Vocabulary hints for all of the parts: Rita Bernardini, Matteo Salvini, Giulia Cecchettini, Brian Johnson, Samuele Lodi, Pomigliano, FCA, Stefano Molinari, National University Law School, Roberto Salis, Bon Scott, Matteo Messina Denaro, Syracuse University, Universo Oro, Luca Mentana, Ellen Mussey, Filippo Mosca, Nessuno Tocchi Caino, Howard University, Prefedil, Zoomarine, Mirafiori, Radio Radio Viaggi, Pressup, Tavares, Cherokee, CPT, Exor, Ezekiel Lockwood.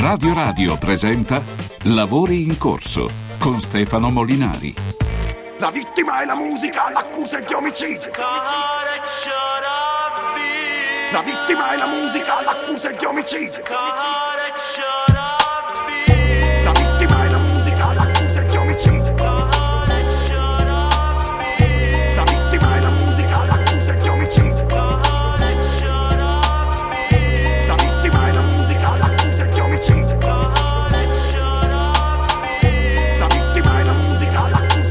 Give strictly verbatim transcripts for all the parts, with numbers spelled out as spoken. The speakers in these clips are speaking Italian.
Radio Radio presenta Lavori in corso con Stefano Molinari. La vittima è la musica, l'accusa è di omicidio. La vittima è la musica, l'accusa è di omicidio. La vittima è la musica, l'accusa è di omicidio. La vittima è la musica, l'accusa è di omicidio. La vittima è la musica, l'accusa è di omicidio. La vittima è la musica, l'accusa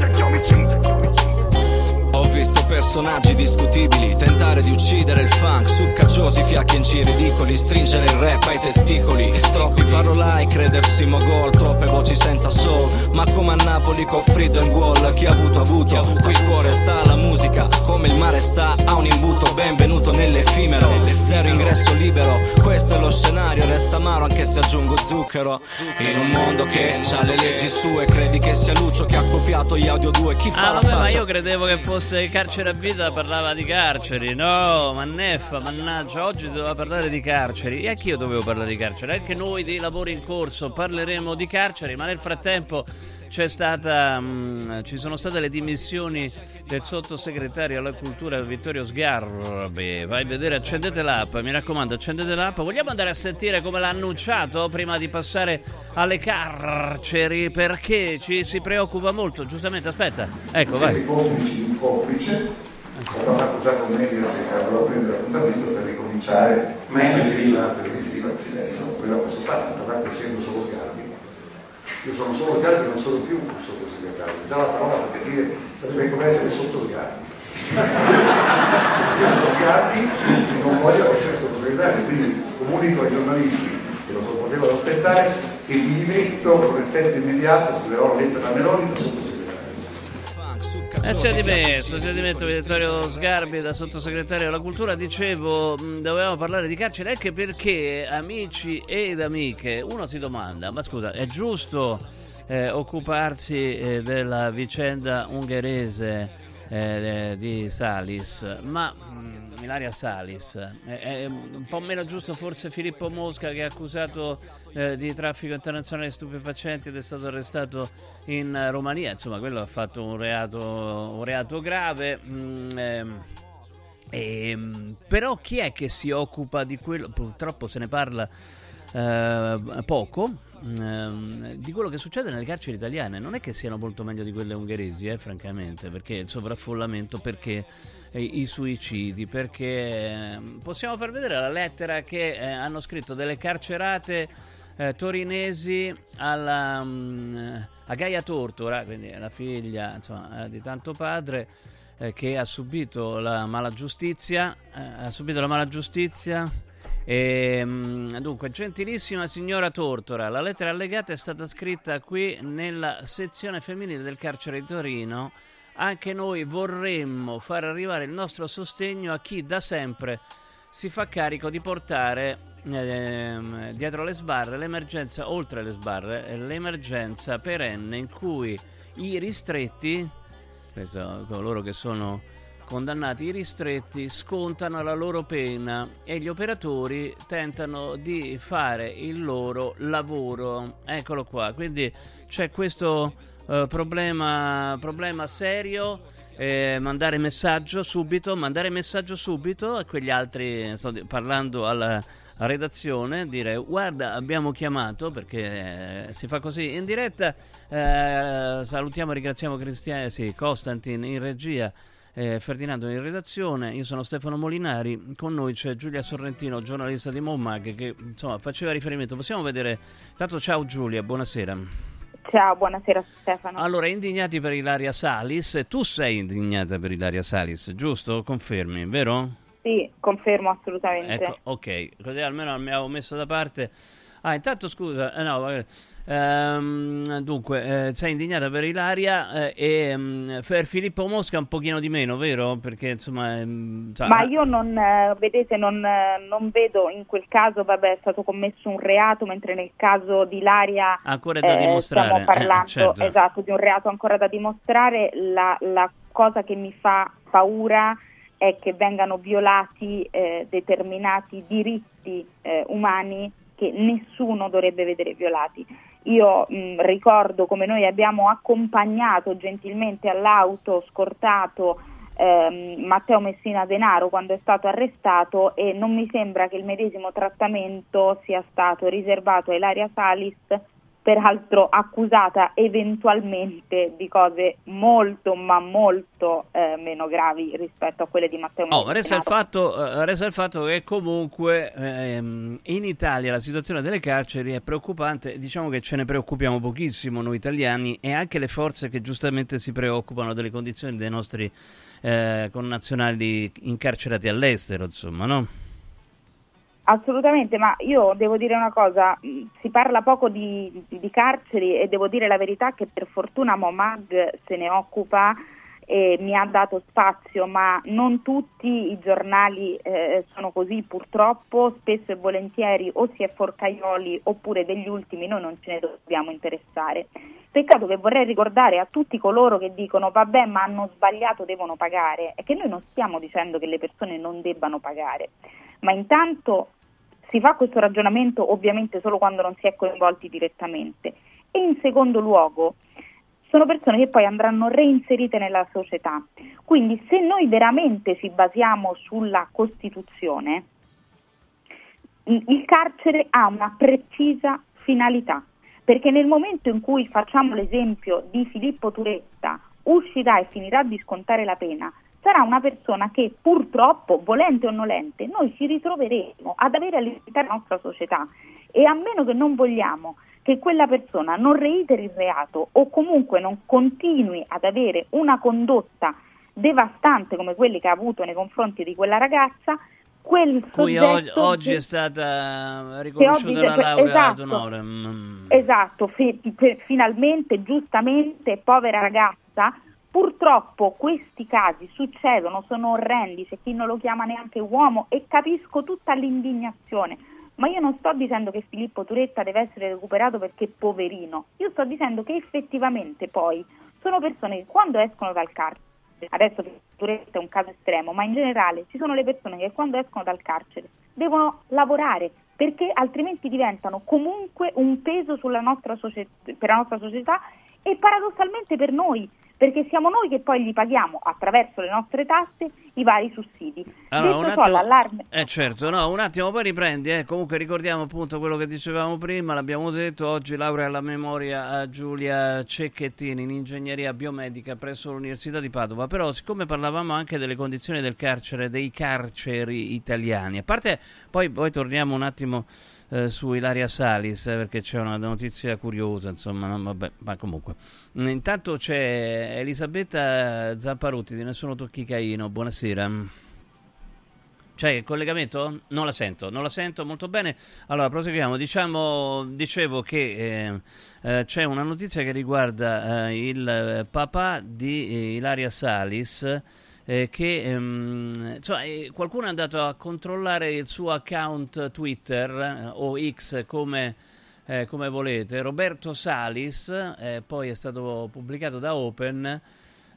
è di omicidio. Ho visto personaggi discutibili tentare di uccidere il funk, subcacciosi, fiaccheggi ridicoli, stringere il rap ai testicoli, troppi parolai, credersi mogol, troppe voci senza soul, ma come a Napoli con Frido e Wall, chi ha avuto avuto, qui il cuore sta alla musica, come il mare sta a un imbuto, benvenuto nell'effimero, zero ingresso libero, questo è lo scenario, resta amaro anche se aggiungo zucchero, in un mondo che c'ha le leggi sue, credi che sia Lucio che ha copiato gli audio due, chi fa ah, la vabbè, faccia? Ma io credevo che fosse carcere a vita, parlava di carceri, no, manneffa, mannaggia, oggi doveva parlare di carceri, e anch'io dovevo parlare di carceri, anche noi dei lavori in corso parleremo di carceri, ma nel frattempo c'è stata, mh, ci sono state le dimissioni del sottosegretario alla cultura Vittorio Sgarbi, vai a vedere, accendete l'app, mi raccomando, accendete l'app, vogliamo andare a sentire come l'ha annunciato prima di passare alle carceri, perché ci si preoccupa molto, giustamente, aspetta, ecco, vai. Siete complici, un complice, però ha accusato me di essere andato a prendere l'appuntamento per ricominciare meglio di una televisiva, si lei, sono quello che si fa, tanto essendo solo Sgarbi. Io sono solo Sgarbi, non sono più sottosegretario, già la parola per dire sarebbe come essere sotto Sgarbi. Io sono Sgarbi e non voglio essere sottosegretario, quindi comunico ai giornalisti che non so, potevano aspettare e mi metto con effetto immediato sulle orlette da Meloni da sottosegretario. Eh, si è dimesso, si è dimesso Vittorio Sgarbi da sottosegretario alla cultura, dicevo, mh, dovevamo parlare di carcere anche perché, amici ed amiche, uno si domanda, ma scusa, è giusto Eh, occuparsi eh, della vicenda ungherese eh, di Salis, ma mh, Ilaria Salis eh, è un po' meno giusto forse Filippo Mosca, che è accusato eh, di traffico internazionale di stupefacenti ed è stato arrestato in Romania, insomma quello ha fatto un reato, un reato grave, mh, ehm, ehm, però chi è che si occupa di quello? Purtroppo se ne parla eh, poco di quello che succede nelle carceri italiane. Non è che siano molto meglio di quelle ungheresi, eh, francamente, perché il sovraffollamento, perché i suicidi, perché possiamo far vedere la lettera che eh, hanno scritto delle carcerate eh, torinesi alla, mh, a Gaia Tortora, quindi la figlia insomma, di tanto padre eh, che ha subito la mala giustizia eh, ha subito la mala giustizia. E, dunque, gentilissima signora Tortora, la lettera allegata è stata scritta qui nella sezione femminile del carcere di Torino. Anche noi vorremmo far arrivare il nostro sostegno a chi da sempre si fa carico di portare eh, dietro le sbarre l'emergenza, oltre le sbarre, l'emergenza perenne in cui i ristretti, questo, coloro che sono condannati, i ristretti scontano la loro pena e gli operatori tentano di fare il loro lavoro. Eccolo qua, quindi c'è questo eh, problema, problema serio, eh, mandare messaggio subito, mandare messaggio subito a quegli altri, sto parlando alla redazione, dire guarda abbiamo chiamato, perché eh, si fa così in diretta, eh, salutiamo e ringraziamo Cristian, sì, Costantin in regia, Eh, Ferdinando in redazione, io sono Stefano Molinari, con noi c'è Giulia Sorrentino, giornalista di Monmag, che insomma faceva riferimento, possiamo vedere, tanto ciao Giulia, buonasera. Ciao, buonasera Stefano. Allora, indignati per Ilaria Salis, tu sei indignata per Ilaria Salis, giusto? Confermi, vero? Sì, confermo assolutamente. Ecco, ok, così almeno mi avevo messo da parte. Ah, intanto scusa, eh, no, eh, ehm, dunque, eh, sei indignata per Ilaria eh, e ehm, per Filippo Mosca un pochino di meno, vero? Perché insomma... Ehm, sa... Ma io non, eh, vedete, non, eh, non vedo in quel caso, vabbè, è stato commesso un reato, mentre nel caso di Ilaria ancora da eh, dimostrare. Stiamo parlando, eh, certo. Esatto, di un reato ancora da dimostrare. La, la cosa che mi fa paura è che vengano violati eh, determinati diritti eh, umani che nessuno dovrebbe vedere violati. Io mh, ricordo come noi abbiamo accompagnato gentilmente all'auto, scortato ehm, Matteo Messina Denaro quando è stato arrestato, e non mi sembra che il medesimo trattamento sia stato riservato a Ilaria Salis, peraltro accusata eventualmente di cose molto ma molto eh, meno gravi rispetto a quelle di Matteo Messina. Oh, resta, il fatto, resta il fatto che comunque ehm, in Italia la situazione delle carceri è preoccupante, diciamo che ce ne preoccupiamo pochissimo noi italiani, e anche le forze che giustamente si preoccupano delle condizioni dei nostri eh, connazionali incarcerati all'estero, insomma, no? Assolutamente, ma io devo dire una cosa, si parla poco di, di carceri, e devo dire la verità che per fortuna Momag se ne occupa e mi ha dato spazio, ma non tutti i giornali eh, sono così purtroppo, spesso e volentieri o si è forcaioli oppure degli ultimi noi non ce ne dobbiamo interessare. Peccato che vorrei ricordare a tutti coloro che dicono vabbè ma hanno sbagliato, devono pagare, è che noi non stiamo dicendo che le persone non debbano pagare, ma intanto si fa questo ragionamento ovviamente solo quando non si è coinvolti direttamente, e in secondo luogo sono persone che poi andranno reinserite nella società, quindi se noi veramente ci basiamo sulla Costituzione, il carcere ha una precisa finalità, perché nel momento in cui facciamo l'esempio di Filippo Turetta, uscirà e finirà di scontare la pena, sarà una persona che purtroppo, volente o nolente, noi ci ritroveremo ad avere all'interno della nostra società, e a meno che non vogliamo che quella persona non reiteri il reato o comunque non continui ad avere una condotta devastante come quelle che ha avuto nei confronti di quella ragazza, quel cui soggetto oggi che, è stata riconosciuta la laurea, esatto, ad onore. Mm. Esatto, fi, fi, finalmente, giustamente, povera ragazza. Purtroppo questi casi succedono, sono orrendi, c'è chi non lo chiama neanche uomo, e capisco tutta l'indignazione, ma io non sto dicendo che Filippo Turetta deve essere recuperato perché è poverino, io sto dicendo che effettivamente poi sono persone che quando escono dal carcere, adesso Filippo Turetta è un caso estremo, ma in generale ci sono le persone che quando escono dal carcere devono lavorare, perché altrimenti diventano comunque un peso sulla nostra società, per la nostra società e paradossalmente per noi, perché siamo noi che poi gli paghiamo attraverso le nostre tasse i vari sussidi. Allora, un attimo, eh, certo, no, un attimo poi riprendi, eh. Comunque ricordiamo appunto quello che dicevamo prima, l'abbiamo detto, oggi laurea alla memoria a Giulia Cecchettini in ingegneria biomedica presso l'Università di Padova, però siccome parlavamo anche delle condizioni del carcere, dei carceri italiani, a parte poi, poi torniamo un attimo Eh, su Ilaria Salis, eh, perché c'è una notizia curiosa, insomma, no, vabbè, ma comunque. Intanto c'è Elisabetta Zamparutti di Nessuno Tocchi Caino, buonasera. C'è il collegamento? Non la sento, non la sento molto bene. Allora, proseguiamo. Diciamo, dicevo che eh, eh, c'è una notizia che riguarda eh, il papà di eh, Ilaria Salis, Eh, che ehm, insomma, eh, qualcuno è andato a controllare il suo account Twitter eh, o X come, eh, come volete, Roberto Salis, eh, poi è stato pubblicato da Open,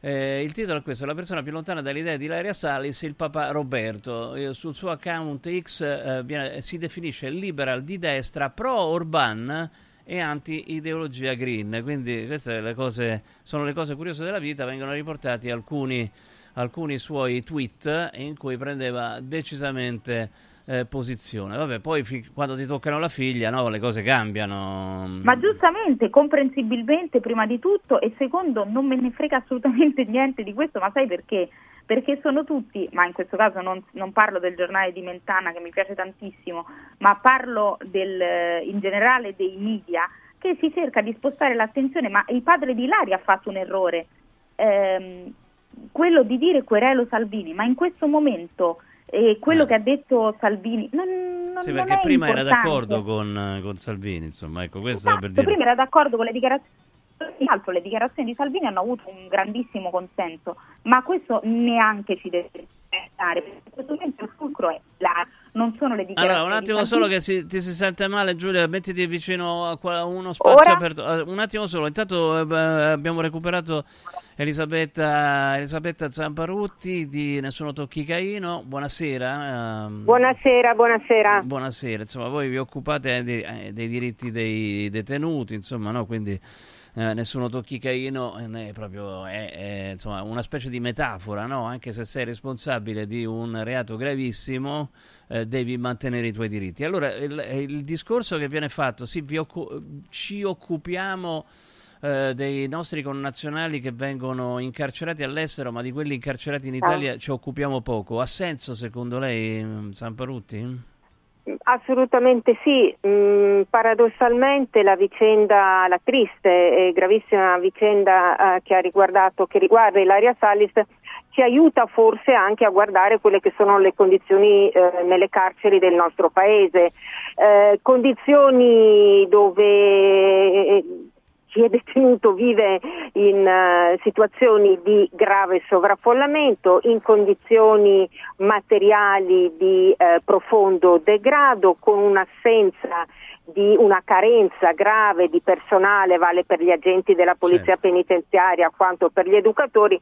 eh, il titolo è questo: la persona più lontana dall'idea di Ilaria Salis, il papà Roberto, eh, sul suo account X eh, viene, si definisce liberal di destra, pro-Orban e anti-ideologia green, quindi queste le cose, sono le cose curiose della vita, vengono riportati alcuni alcuni suoi tweet in cui prendeva decisamente eh, posizione. Vabbè, poi fi- quando ti toccano la figlia, no, le cose cambiano. Ma giustamente, comprensibilmente prima di tutto, e secondo non me ne frega assolutamente niente di questo, ma sai perché? Perché sono tutti, ma in questo caso non, non parlo del giornale di Mentana che mi piace tantissimo, ma parlo del, in generale dei media, che si cerca di spostare l'attenzione, ma il padre di Ilaria ha fatto un errore. Ehm, quello di dire querelo Salvini, ma in questo momento eh, quello eh. che ha detto Salvini non, non, sì, perché non è prima importante. Era d'accordo con, con Salvini, insomma, ecco, questo esatto, è per dire. Prima era d'accordo con le dichiarazioni, altro le dichiarazioni di Salvini hanno avuto un grandissimo consenso, ma questo neanche ci deve interessare, perché in questo momento il fulcro è nulla, non sono le dichiarazioni. Allora, un attimo tantissimi... solo che si, ti si sente male, Giulia, mettiti vicino a uno spazio Ora... aperto. Un attimo solo, intanto eh, abbiamo recuperato Elisabetta, Elisabetta Zamparutti di Nessuno Tocchi Caino. Buonasera. Ehm... Buonasera, buonasera. Buonasera, insomma, voi vi occupate dei, eh, dei diritti dei detenuti, insomma, no? Quindi... Eh, Nessuno Tocchi Caino è proprio è, è, insomma, una specie di metafora, no? Anche se sei responsabile di un reato gravissimo, eh, devi mantenere i tuoi diritti. Allora il, il discorso che viene fatto, sì, vi occu- ci occupiamo eh, dei nostri connazionali che vengono incarcerati all'estero, ma di quelli incarcerati in Italia ah. ci occupiamo poco. Ha senso secondo lei, Zamparutti? Assolutamente sì, mm, paradossalmente la vicenda, la triste e gravissima vicenda eh, che ha riguardato, che riguarda Ilaria Salis, ci aiuta forse anche a guardare quelle che sono le condizioni eh, nelle carceri del nostro paese, eh, condizioni dove eh, chi è detenuto vive in uh, situazioni di grave sovraffollamento, in condizioni materiali di uh, profondo degrado, con un'assenza di una carenza grave di personale, vale per gli agenti della polizia certo. penitenziaria quanto per gli educatori,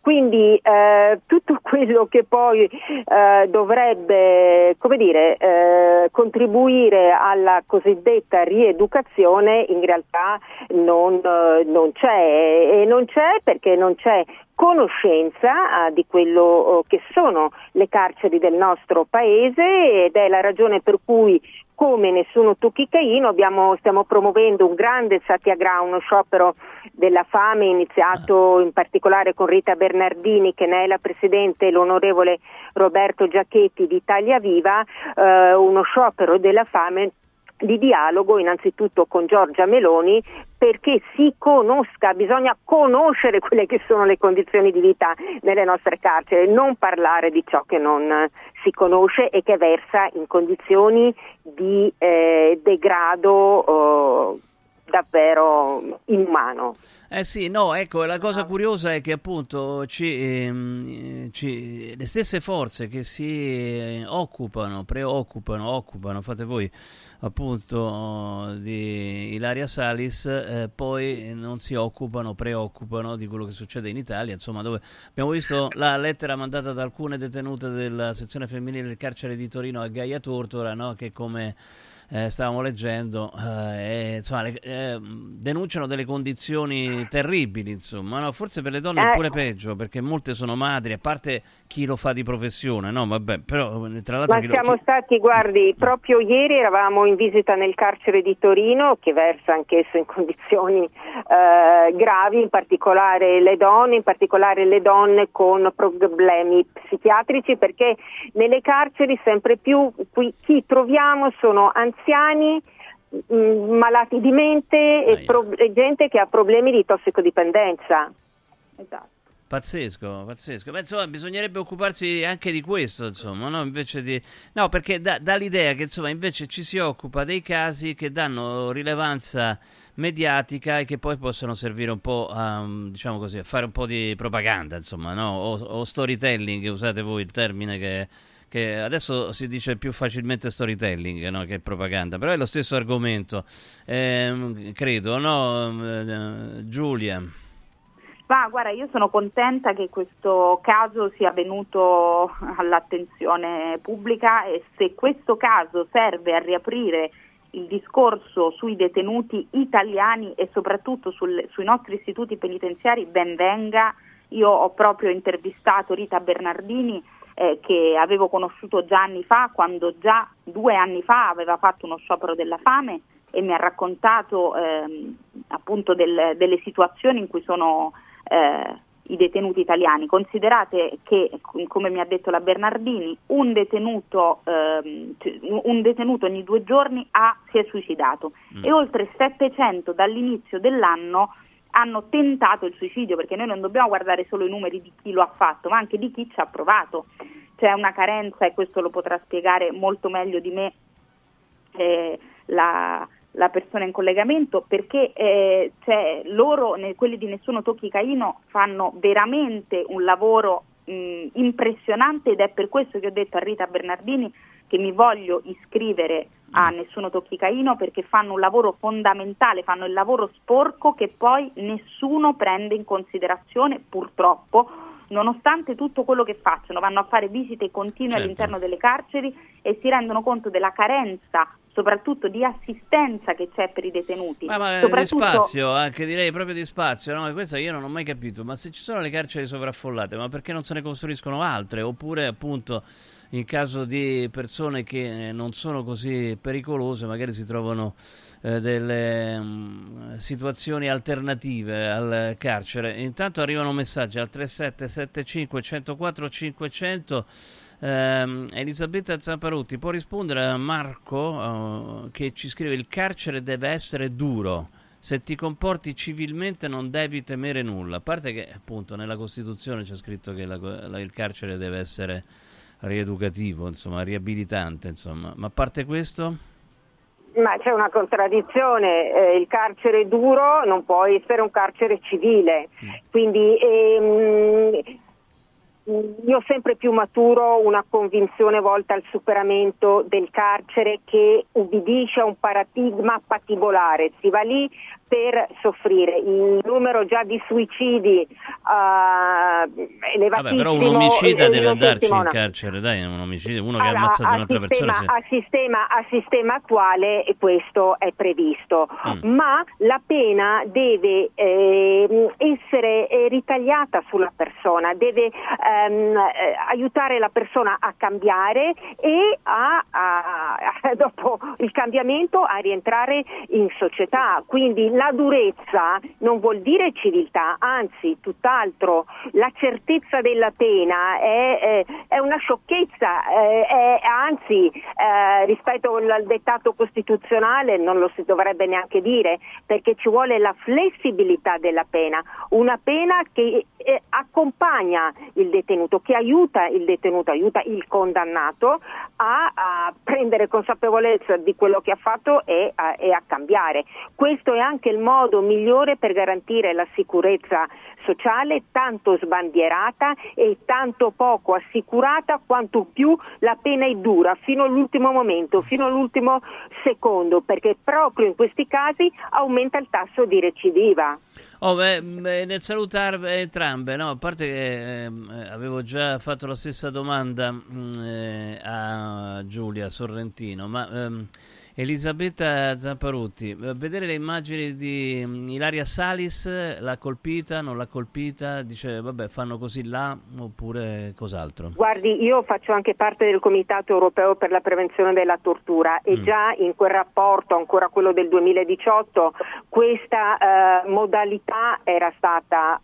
quindi eh, tutto quello che poi eh, dovrebbe, come dire, eh, contribuire alla cosiddetta rieducazione in realtà non, eh, non c'è, e non c'è perché non c'è conoscenza eh, di quello che sono le carceri del nostro paese, ed è la ragione per cui come Nessuno Tocchi Caino abbiamo, stiamo promuovendo un grande satyagrah, uno sciopero della fame iniziato in particolare con Rita Bernardini, che ne è la presidente, e l'onorevole Roberto Giachetti di Italia Viva, eh, uno sciopero della fame di dialogo innanzitutto con Giorgia Meloni, perché si conosca, bisogna conoscere quelle che sono le condizioni di vita nelle nostre carceri, non parlare di ciò che non si conosce e che versa in condizioni di eh, degrado eh, davvero inumano. Eh sì, no, ecco, la cosa curiosa è che appunto ci, ehm, ci, le stesse forze che si occupano, preoccupano, occupano, fate voi, appunto di Ilaria Salis, eh, poi non si occupano, preoccupano di quello che succede in Italia, insomma, dove abbiamo visto la lettera mandata da alcune detenute della sezione femminile del carcere di Torino a Gaia Tortora, no? Che come eh, stavamo leggendo eh, insomma, le, eh, denunciano delle condizioni terribili, insomma, no? Forse per le donne è pure peggio, perché molte sono madri, a parte chi lo fa di professione, no? Vabbè, però tra l'altro ma siamo lo... stati, guardi, proprio ieri eravamo in in visita nel carcere di Torino, che versa anch'esso in condizioni eh, gravi, in particolare le donne, in particolare le donne con problemi psichiatrici, perché nelle carceri sempre più qui, chi troviamo sono anziani, mh, malati di mente e, pro- e gente che ha problemi di tossicodipendenza. Esatto. Pazzesco, pazzesco. Beh, insomma, bisognerebbe occuparsi anche di questo, insomma, no? Invece di... No, perché dà, dà l'idea che, insomma, invece ci si occupa dei casi che danno rilevanza mediatica e che poi possono servire un po' a, diciamo così, a fare un po' di propaganda, insomma, no? O, o storytelling, usate voi il termine che... che adesso si dice più facilmente storytelling, no? Che propaganda, però è lo stesso argomento, eh, credo, no? Giulia? Ma guarda, io sono contenta che questo caso sia venuto all'attenzione pubblica, e se questo caso serve a riaprire il discorso sui detenuti italiani e soprattutto sul, sui nostri istituti penitenziari, ben venga. Io ho proprio intervistato Rita Bernardini, eh, che avevo conosciuto già anni fa, quando già due anni fa aveva fatto uno sciopero della fame, e mi ha raccontato eh, appunto del, delle situazioni in cui sono Eh, i detenuti italiani. Considerate che, come mi ha detto la Bernardini, un detenuto ehm, un detenuto ogni due giorni ha, si è suicidato mm. e oltre settecento dall'inizio dell'anno hanno tentato il suicidio, perché noi non dobbiamo guardare solo i numeri di chi lo ha fatto, ma anche di chi ci ha provato. C'è una carenza, e questo lo potrà spiegare molto meglio di me eh, la la persona in collegamento, perché eh, cioè, loro, quelli di Nessuno Tocchi Caino, fanno veramente un lavoro mh, impressionante, ed è per questo che ho detto a Rita Bernardini che mi voglio iscrivere a Nessuno Tocchi Caino, perché fanno un lavoro fondamentale, fanno il lavoro sporco che poi nessuno prende in considerazione, purtroppo, nonostante tutto quello che facciano. Vanno a fare visite continue, certo, all'interno delle carceri e si rendono conto della carenza soprattutto di assistenza che c'è per i detenuti. Ma, ma soprattutto... di spazio, anche direi proprio di spazio, no? E questo io non ho mai capito, ma se ci sono le carceri sovraffollate, ma perché non se ne costruiscono altre? Oppure appunto in caso di persone che non sono così pericolose magari si trovano eh, delle mh, situazioni alternative al carcere. Intanto arrivano messaggi al tre sette sette cinque uno zero quattro cinque zero zero. Eh, Elisabetta Zamparutti può rispondere a Marco eh, che ci scrive: il carcere deve essere duro, se ti comporti civilmente non devi temere nulla, a parte che appunto nella Costituzione c'è scritto che la, la, il carcere deve essere rieducativo, insomma, riabilitante, insomma. Ma a parte questo? Ma c'è una contraddizione, eh, il carcere duro non può essere un carcere civile, mm. quindi ehm, io sempre più maturo una convinzione volta al superamento del carcere che ubbidisce a un paradigma patibolare, si va lì per soffrire. Il numero già di suicidi uh, elevatissimo. Vabbè, però un omicida deve andarci in carcere, dai, un omicida, uno che allora, ha ammazzato un'altra sistema, persona. Se... A, sistema, a sistema attuale questo è previsto, mm. ma la pena deve eh, essere ritagliata sulla persona, deve ehm, aiutare la persona a cambiare e a, a, a, dopo il cambiamento a rientrare in società. Quindi la durezza non vuol dire civiltà, anzi tutt'altro. La certezza della pena è, è una sciocchezza, è, è, anzi eh, rispetto al dettato costituzionale non lo si dovrebbe neanche dire, perché ci vuole la flessibilità della pena, una pena che eh, accompagna il detenuto, che aiuta il detenuto, aiuta il condannato a, a prendere consapevolezza di quello che ha fatto e a, e a cambiare. Questo è anche il modo migliore per garantire la sicurezza sociale, tanto sbandierata e tanto poco assicurata, quanto più la pena è dura fino all'ultimo momento, fino all'ultimo secondo, perché proprio in questi casi aumenta il tasso di recidiva. Oh, beh, beh, nel salutarvi entrambe, no? A parte che eh, avevo già fatto la stessa domanda eh, a Giulia Sorrentino, ma ehm, Elisabetta Zamparutti, vedere le immagini di Ilaria Salis, l'ha colpita, non l'ha colpita, dice vabbè fanno così là oppure cos'altro? Guardi, io faccio anche parte del Comitato Europeo per la Prevenzione della Tortura e mm. già in quel rapporto, ancora quello del duemiladiciotto, questa eh, modalità era stata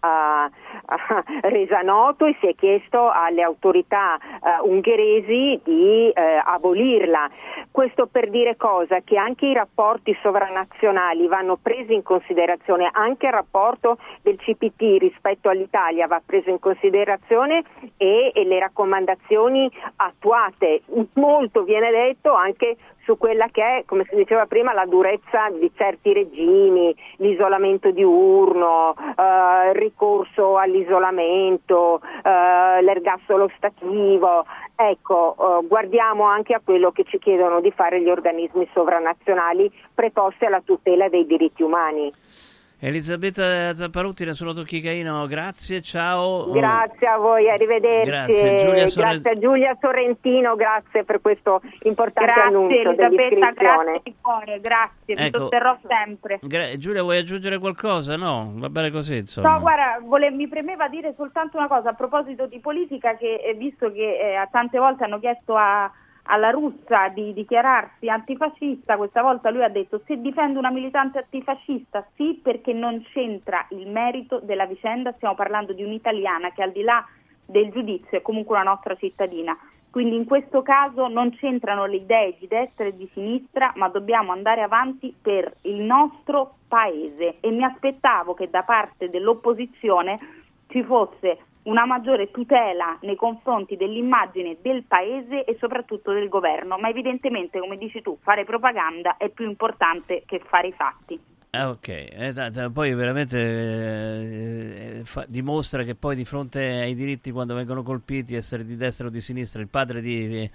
eh, resa noto e si è chiesto alle autorità eh, ungheresi di eh, abolirla. Questo per dire cosa? Che anche i rapporti sovranazionali vanno presi in considerazione, anche il rapporto del C P T rispetto all'Italia va preso in considerazione e, e le raccomandazioni attuate. Molto viene detto anche su quella che è, come si diceva prima, la durezza di certi regimi, l'isolamento diurno, eh, il ricorso all'isolamento, eh, l'ergastolo stativo. Ecco, eh, guardiamo anche a quello che ci chiedono di fare gli organismi sovranazionali preposti alla tutela dei diritti umani. Elisabetta Zamparutti, Nessuno Tocchi Caino, grazie, ciao. Grazie a voi, arrivederci. Grazie, Giulia Sorrentino, grazie, Giulia Sorrentino, grazie per questo importante grazie, annuncio dell'iscrizione. Grazie, grazie, ecco, mi sosterrò sempre. Gra- Giulia, vuoi aggiungere qualcosa? No, va bene così, insomma. No, guarda, vole- mi premeva dire soltanto una cosa a proposito di politica, che visto che eh, tante volte hanno chiesto a alla Russa di dichiararsi antifascista, questa volta lui ha detto: se difendo una militante antifascista sì, perché non c'entra il merito della vicenda, stiamo parlando di un'italiana che al di là del giudizio è comunque una nostra cittadina, quindi in questo caso non c'entrano le idee di destra e di sinistra, ma dobbiamo andare avanti per il nostro paese. E mi aspettavo che da parte dell'opposizione ci fosse una maggiore tutela nei confronti dell'immagine del paese e soprattutto del governo, ma evidentemente, come dici tu, fare propaganda è più importante che fare i fatti. Ah, ok, eh, tanto, poi veramente eh, fa, dimostra che poi di fronte ai diritti, quando vengono colpiti, essere di destra o di sinistra, il padre di, di,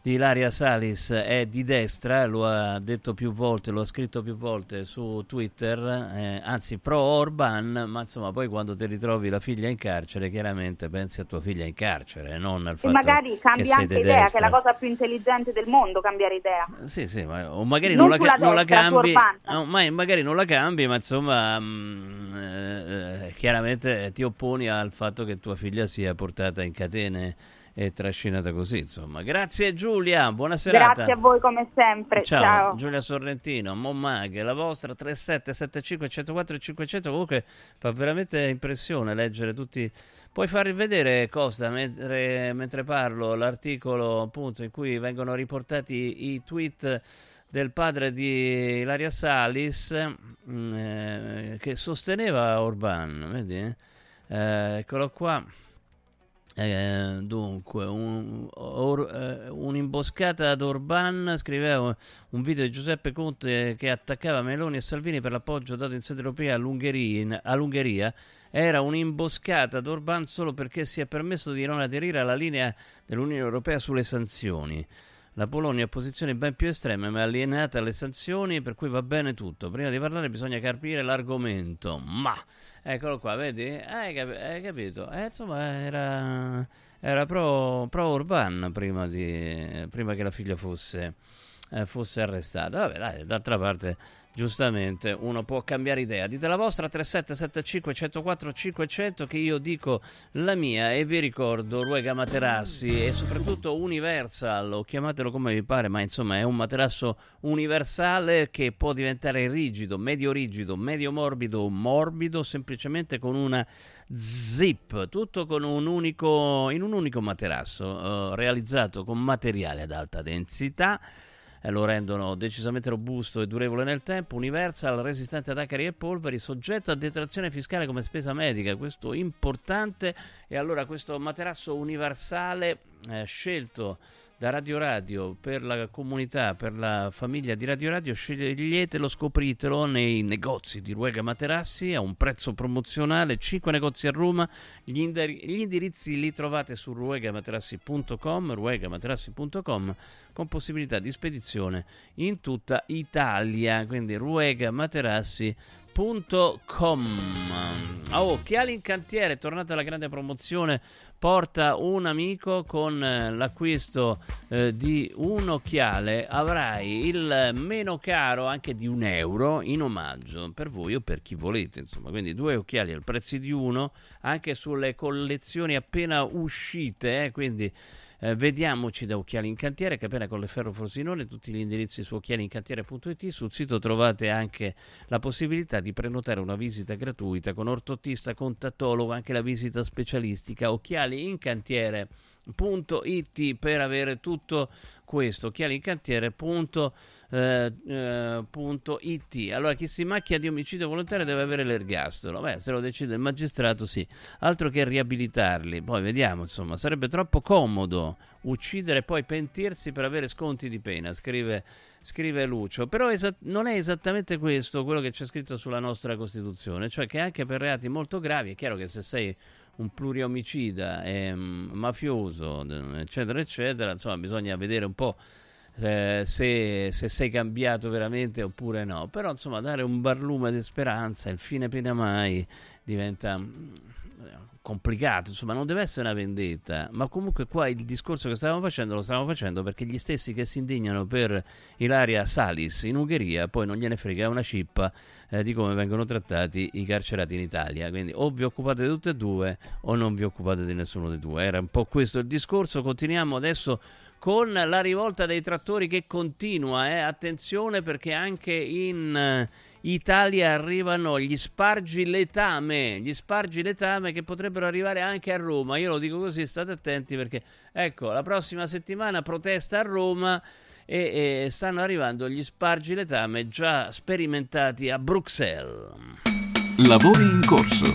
di Ilaria Salis è di destra, lo ha detto più volte, lo ha scritto più volte su Twitter, eh, anzi pro Orban, ma insomma poi quando ti ritrovi la figlia in carcere chiaramente pensi a tua figlia in carcere, non al e fatto magari cambia che anche sei di idea, destra. Che è la cosa più intelligente del mondo, cambiare idea. Sì, sì, ma, o magari non, non, la, destra, non la cambi, no, ma magari non la cambi, ma insomma mh, eh, chiaramente ti opponi al fatto che tua figlia sia portata in catene e trascinata così, insomma. Grazie Giulia, buona serata. Grazie a voi come sempre. Ciao, Ciao. Giulia Sorrentino, Mommaghe, la vostra tre sette sette cinque uno zero quattro cinque zero zero. Comunque fa veramente impressione leggere tutti. Puoi far rivedere, Costa, mentre, mentre parlo, l'articolo appunto in cui vengono riportati i tweet del padre di Ilaria Salis eh, che sosteneva Orban, vedi? Eh, eccolo qua. Eh, dunque, un, or, eh, un'imboscata ad Orban, scriveva un video di Giuseppe Conte che attaccava Meloni e Salvini per l'appoggio dato in sede europea all'Ungheria, in, all'Ungheria. Era un'imboscata ad Orban solo perché si è permesso di non aderire alla linea dell'Unione Europea sulle sanzioni. La Polonia ha posizioni ben più estreme ma è allineata alle sanzioni, per cui va bene tutto. Prima di parlare bisogna capire l'argomento. Ma, eccolo qua, vedi? Hai, cap- hai capito? Eh, insomma, era, era pro, pro Orban prima, di, prima che la figlia fosse, eh, fosse arrestata. Vabbè, dai, d'altra parte, giustamente, uno può cambiare idea. Dite la vostra, tre sette sette cinque uno zero quattro cinque zero zero, che io dico la mia, e vi ricordo Ruega Materassi e soprattutto Universal, o chiamatelo come vi pare, ma insomma è un materasso universale che può diventare rigido, medio rigido, medio morbido, morbido, semplicemente con una zip, tutto con un unico, in un unico materasso, eh, realizzato con materiale ad alta densità. Eh, lo rendono decisamente robusto e durevole nel tempo. Universal, resistente ad acari e polveri, soggetto a detrazione fiscale come spesa medica, questo importante. E allora questo materasso universale eh, scelto da Radio Radio per la comunità, per la famiglia di Radio Radio, sceglietelo, scopritelo nei negozi di Ruega Materassi a un prezzo promozionale, cinque negozi a Roma, gli, indir- gli indirizzi li trovate su ruega materassi punto com, ruega materassi punto com, con possibilità di spedizione in tutta Italia, quindi ruega materassi punto com. A Occhiali in Cantiere è tornata la grande promozione, porta un amico. Con l'acquisto eh, di un occhiale avrai il meno caro anche di un euro in omaggio per voi o per chi volete, insomma, quindi due occhiali al prezzo di uno anche sulle collezioni appena uscite, eh, quindi Eh, vediamoci da Occhiali in Cantiere, Capena con le Ferro Frosinone. Tutti gli indirizzi su occhiali in cantiere punto it. Sul sito trovate anche la possibilità di prenotare una visita gratuita con ortotista, contattologo, anche la visita specialistica. Occhiali in cantiere punto it per avere tutto questo. Occhiali in cantiere punto it. Allora, chi si macchia di omicidio volontario deve avere l'ergastolo. Beh, se lo decide il magistrato, sì, altro che riabilitarli. Poi vediamo, insomma, sarebbe troppo comodo uccidere e poi pentirsi per avere sconti di pena, scrive, scrive Lucio. Però esa- non è esattamente questo quello che c'è scritto sulla nostra Costituzione, cioè che anche per reati molto gravi, è chiaro che se sei un pluriomicida, eh, mafioso, eccetera, eccetera, insomma, bisogna vedere un po' Eh, se, se sei cambiato veramente oppure no, però insomma dare un barlume di speranza, il fine pena mai, diventa complicato, insomma non deve essere una vendetta, ma comunque qua il discorso che stavamo facendo lo stavamo facendo perché gli stessi che si indignano per Ilaria Salis in Ungheria poi non gliene frega una cippa eh, di come vengono trattati i carcerati in Italia, quindi o vi occupate di tutte e due o non vi occupate di nessuno dei due. Era un po' questo il discorso. Continuiamo adesso con la rivolta dei trattori che continua, eh? Attenzione, perché anche in Italia arrivano gli spargiletame, gli spargiletame che potrebbero arrivare anche a Roma. Io lo dico così, state attenti perché, ecco, la prossima settimana protesta a Roma e, e stanno arrivando gli spargiletame già sperimentati a Bruxelles. Lavori in corso.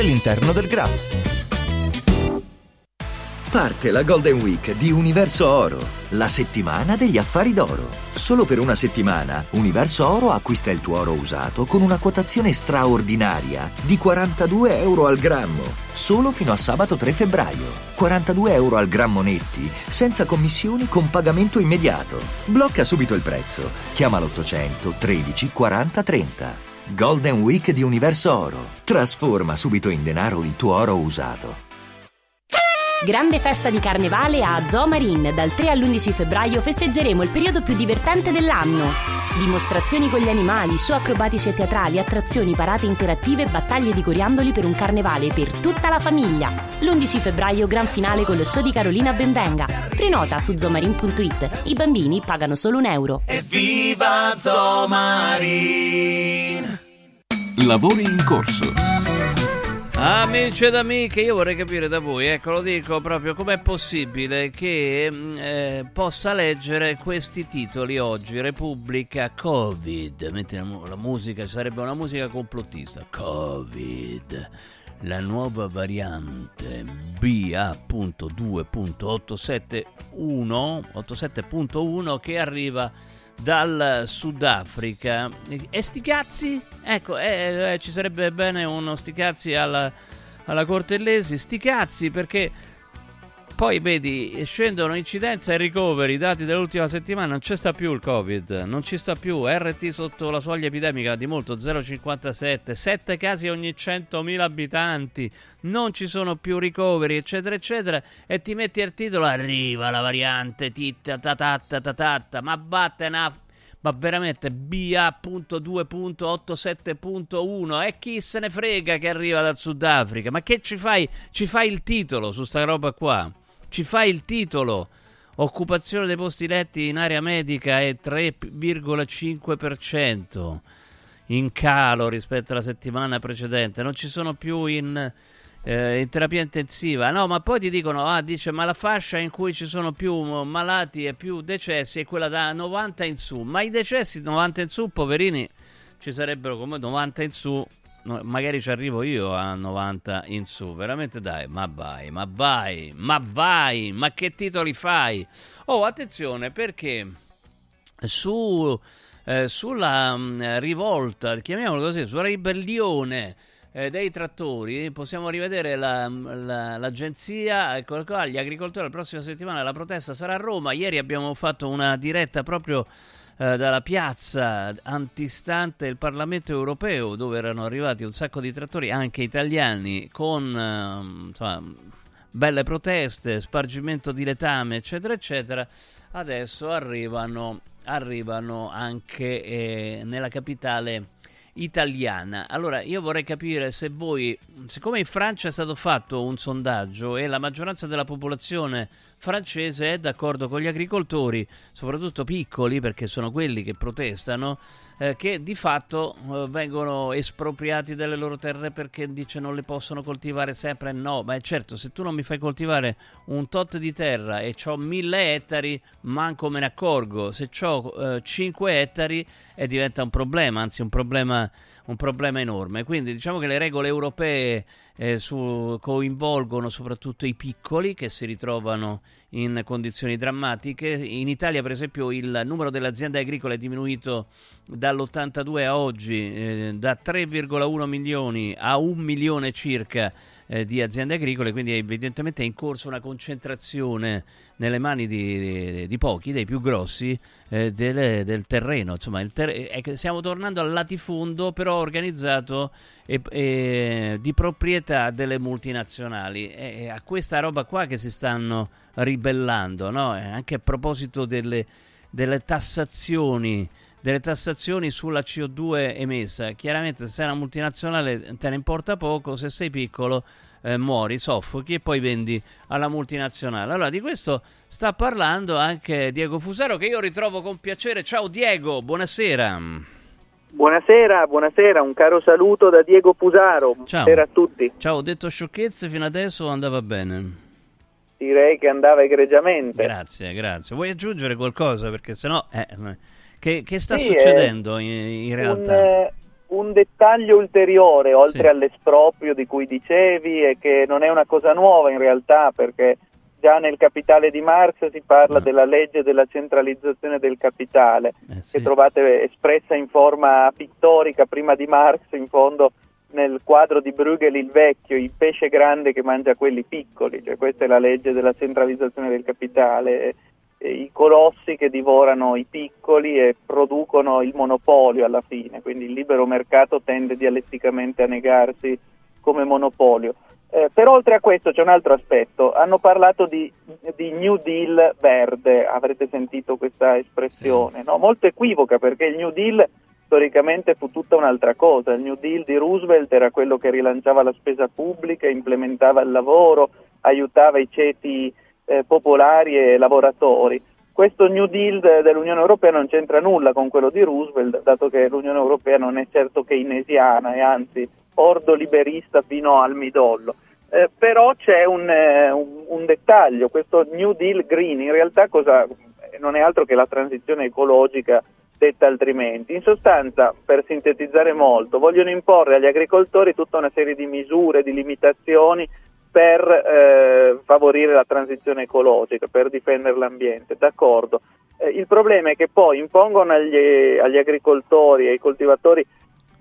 all'interno del G R A P. Parte la Golden Week di Universo Oro, la settimana degli affari d'oro. Solo per una settimana Universo Oro acquista il tuo oro usato con una quotazione straordinaria di quarantadue euro al grammo, solo fino a sabato tre febbraio. quarantadue euro al grammo netti, senza commissioni, con pagamento immediato. Blocca subito il prezzo, chiama l'ottocento tredici quaranta trenta. Golden Week di Universo Oro. Trasforma subito in denaro il tuo oro usato. Grande festa di carnevale a Zoomarine. Dal tre all'undici febbraio festeggeremo il periodo più divertente dell'anno. Dimostrazioni con gli animali, show acrobatici e teatrali, attrazioni, parate interattive, battaglie di coriandoli per un carnevale per tutta la famiglia. L'undici febbraio gran finale con lo show di Carolina Benvenga. Prenota su zoomarine punto it. I bambini pagano solo un euro. Evviva Zoomarine! Lavori in corso. Amici ed amiche, io vorrei capire da voi, ecco, lo dico proprio, com'è possibile che eh, possa leggere questi titoli oggi? Repubblica, Covid, mettiamo la musica, sarebbe una musica complottista. Covid, la nuova variante B A punto due punto otto sette uno che arriva dal Sudafrica. E sti cazzi? Ecco, eh, eh, ci sarebbe bene uno sti cazzi alla, alla Cortellesi. Sti cazzi, perché poi vedi, scendono incidenza e ricoveri, dati dell'ultima settimana, non ci sta più il Covid, non ci sta più, R T sotto la soglia epidemica di molto, zero virgola cinquantasette, sette casi ogni centomila abitanti, non ci sono più ricoveri, eccetera eccetera, e ti metti il titolo, arriva la variante titta tatatta tatatta, ma vattene a... Ma veramente B A punto due punto otto sette uno, e chi se ne frega che arriva dal Sudafrica? Ma che ci fai? Ci fai il titolo su sta roba qua? Ci fai il titolo, occupazione dei posti letti in area medica è tre virgola cinque per cento in calo rispetto alla settimana precedente, non ci sono più in, eh, in terapia intensiva, no, ma poi ti dicono, ah, dice, ma la fascia in cui ci sono più malati e più decessi è quella da novanta in su, ma i decessi novanta in su, poverini, ci sarebbero come novanta in su. No, magari ci arrivo io a novanta in su, veramente dai, ma vai, ma vai, ma vai, ma che titoli fai? Oh, attenzione, perché su, eh, sulla mh, rivolta, chiamiamolo così, sulla ribellione eh, dei trattori, possiamo rivedere la, la, l'agenzia, ecco qua, gli agricoltori, la prossima settimana la protesta sarà a Roma, ieri abbiamo fatto una diretta proprio dalla piazza antistante il Parlamento europeo, dove erano arrivati un sacco di trattori anche italiani con eh, insomma, belle proteste, spargimento di letame, eccetera eccetera. Adesso arrivano, arrivano anche eh, nella capitale italiana. Allora io vorrei capire se voi, siccome in Francia è stato fatto un sondaggio e la maggioranza della popolazione francese è d'accordo con gli agricoltori, soprattutto piccoli, perché sono quelli che protestano, eh, che di fatto eh, vengono espropriati dalle loro terre perché dice non le possono coltivare sempre. No, ma è certo, se tu non mi fai coltivare un tot di terra e c'ho mille ettari, manco me ne accorgo. Se c'ho eh, cinque ettari eh, diventa un problema, anzi un problema un problema enorme. Quindi diciamo che le regole europee eh, su, coinvolgono soprattutto i piccoli che si ritrovano in condizioni drammatiche. In Italia, per esempio, il numero delle aziende agricole è diminuito dall'ottantadue a oggi, eh, da tre virgola uno milioni a un milione circa eh, di aziende agricole, quindi evidentemente è in corso una concentrazione nelle mani di, di pochi, dei più grossi, eh, del, del terreno. Insomma, il ter- è che stiamo tornando al latifondo, però organizzato e, e di proprietà delle multinazionali. È a questa roba qua che si stanno ribellando, no? Anche a proposito delle, delle tassazioni, delle tassazioni sulla C O due emessa. Chiaramente, se sei una multinazionale te ne importa poco, se sei piccolo eh, muori, soffochi e poi vendi alla multinazionale. Allora di questo sta parlando anche Diego Fusaro, che io ritrovo con piacere. Ciao Diego, buonasera. Buonasera, buonasera, un caro saluto da Diego Fusaro. Ciao. Buonasera a tutti. Ciao, ho detto sciocchezze fino adesso, andava bene? Direi che andava egregiamente. Grazie, grazie. Vuoi aggiungere qualcosa? Perché sennò eh, che, che sta sì, succedendo in, in realtà? Un, un dettaglio ulteriore, oltre sì. all'esproprio di cui dicevi, e che non è una cosa nuova in realtà, perché già nel Capitale di Marx si parla ah. della legge della centralizzazione del capitale, eh, sì. che trovate espressa in forma pittorica prima di Marx, in fondo nel quadro di Bruegel il Vecchio, il pesce grande che mangia quelli piccoli, cioè questa è la legge della centralizzazione del capitale, e i colossi che divorano i piccoli e producono il monopolio alla fine, quindi il libero mercato tende dialetticamente a negarsi come monopolio. Eh, però oltre a questo c'è un altro aspetto, hanno parlato di, di New Deal verde, avrete sentito questa espressione, no? Molto equivoca, perché il New Deal storicamente fu tutta un'altra cosa. Il New Deal di Roosevelt era quello che rilanciava la spesa pubblica, implementava il lavoro, aiutava i ceti eh, popolari e lavoratori. Questo New Deal de- dell'Unione Europea non c'entra nulla con quello di Roosevelt, dato che l'Unione Europea non è certo keynesiana e anzi ordo liberista fino al midollo. Eh, però c'è un, eh, un, un dettaglio, questo New Deal Green in realtà cosa non è altro che la transizione ecologica detta altrimenti. In sostanza, per sintetizzare molto, vogliono imporre agli agricoltori tutta una serie di misure, di limitazioni per eh, favorire la transizione ecologica, per difendere l'ambiente, d'accordo. Eh, il problema è che poi impongono agli, agli agricoltori e ai coltivatori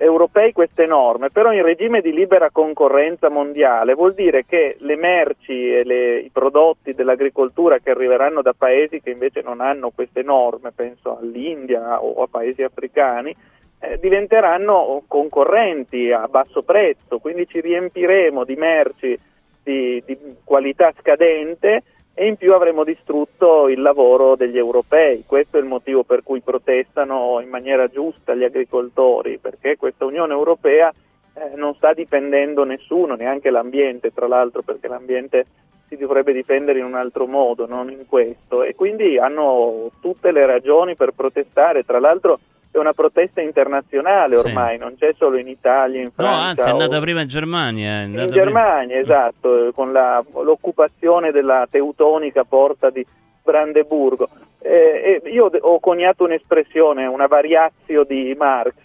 europei queste norme, però in regime di libera concorrenza mondiale vuol dire che le merci e le, i prodotti dell'agricoltura che arriveranno da paesi che invece non hanno queste norme, penso all'India o a paesi africani, eh, diventeranno concorrenti a basso prezzo, quindi ci riempiremo di merci di, di qualità scadente e in più avremo distrutto il lavoro degli europei. Questo è il motivo per cui protestano in maniera giusta gli agricoltori, perché questa Unione Europea eh, non sta difendendo nessuno, neanche l'ambiente, tra l'altro, perché l'ambiente si dovrebbe difendere in un altro modo, non in questo, e quindi hanno tutte le ragioni per protestare. Tra l'altro è una protesta internazionale ormai, sì. Non c'è solo in Italia, in Francia. No, anzi è andata o... prima in Germania. È in Germania, prima... esatto, con la, l'occupazione della teutonica porta di Brandeburgo. Eh, eh, io ho coniato un'espressione, una variazio di Marx: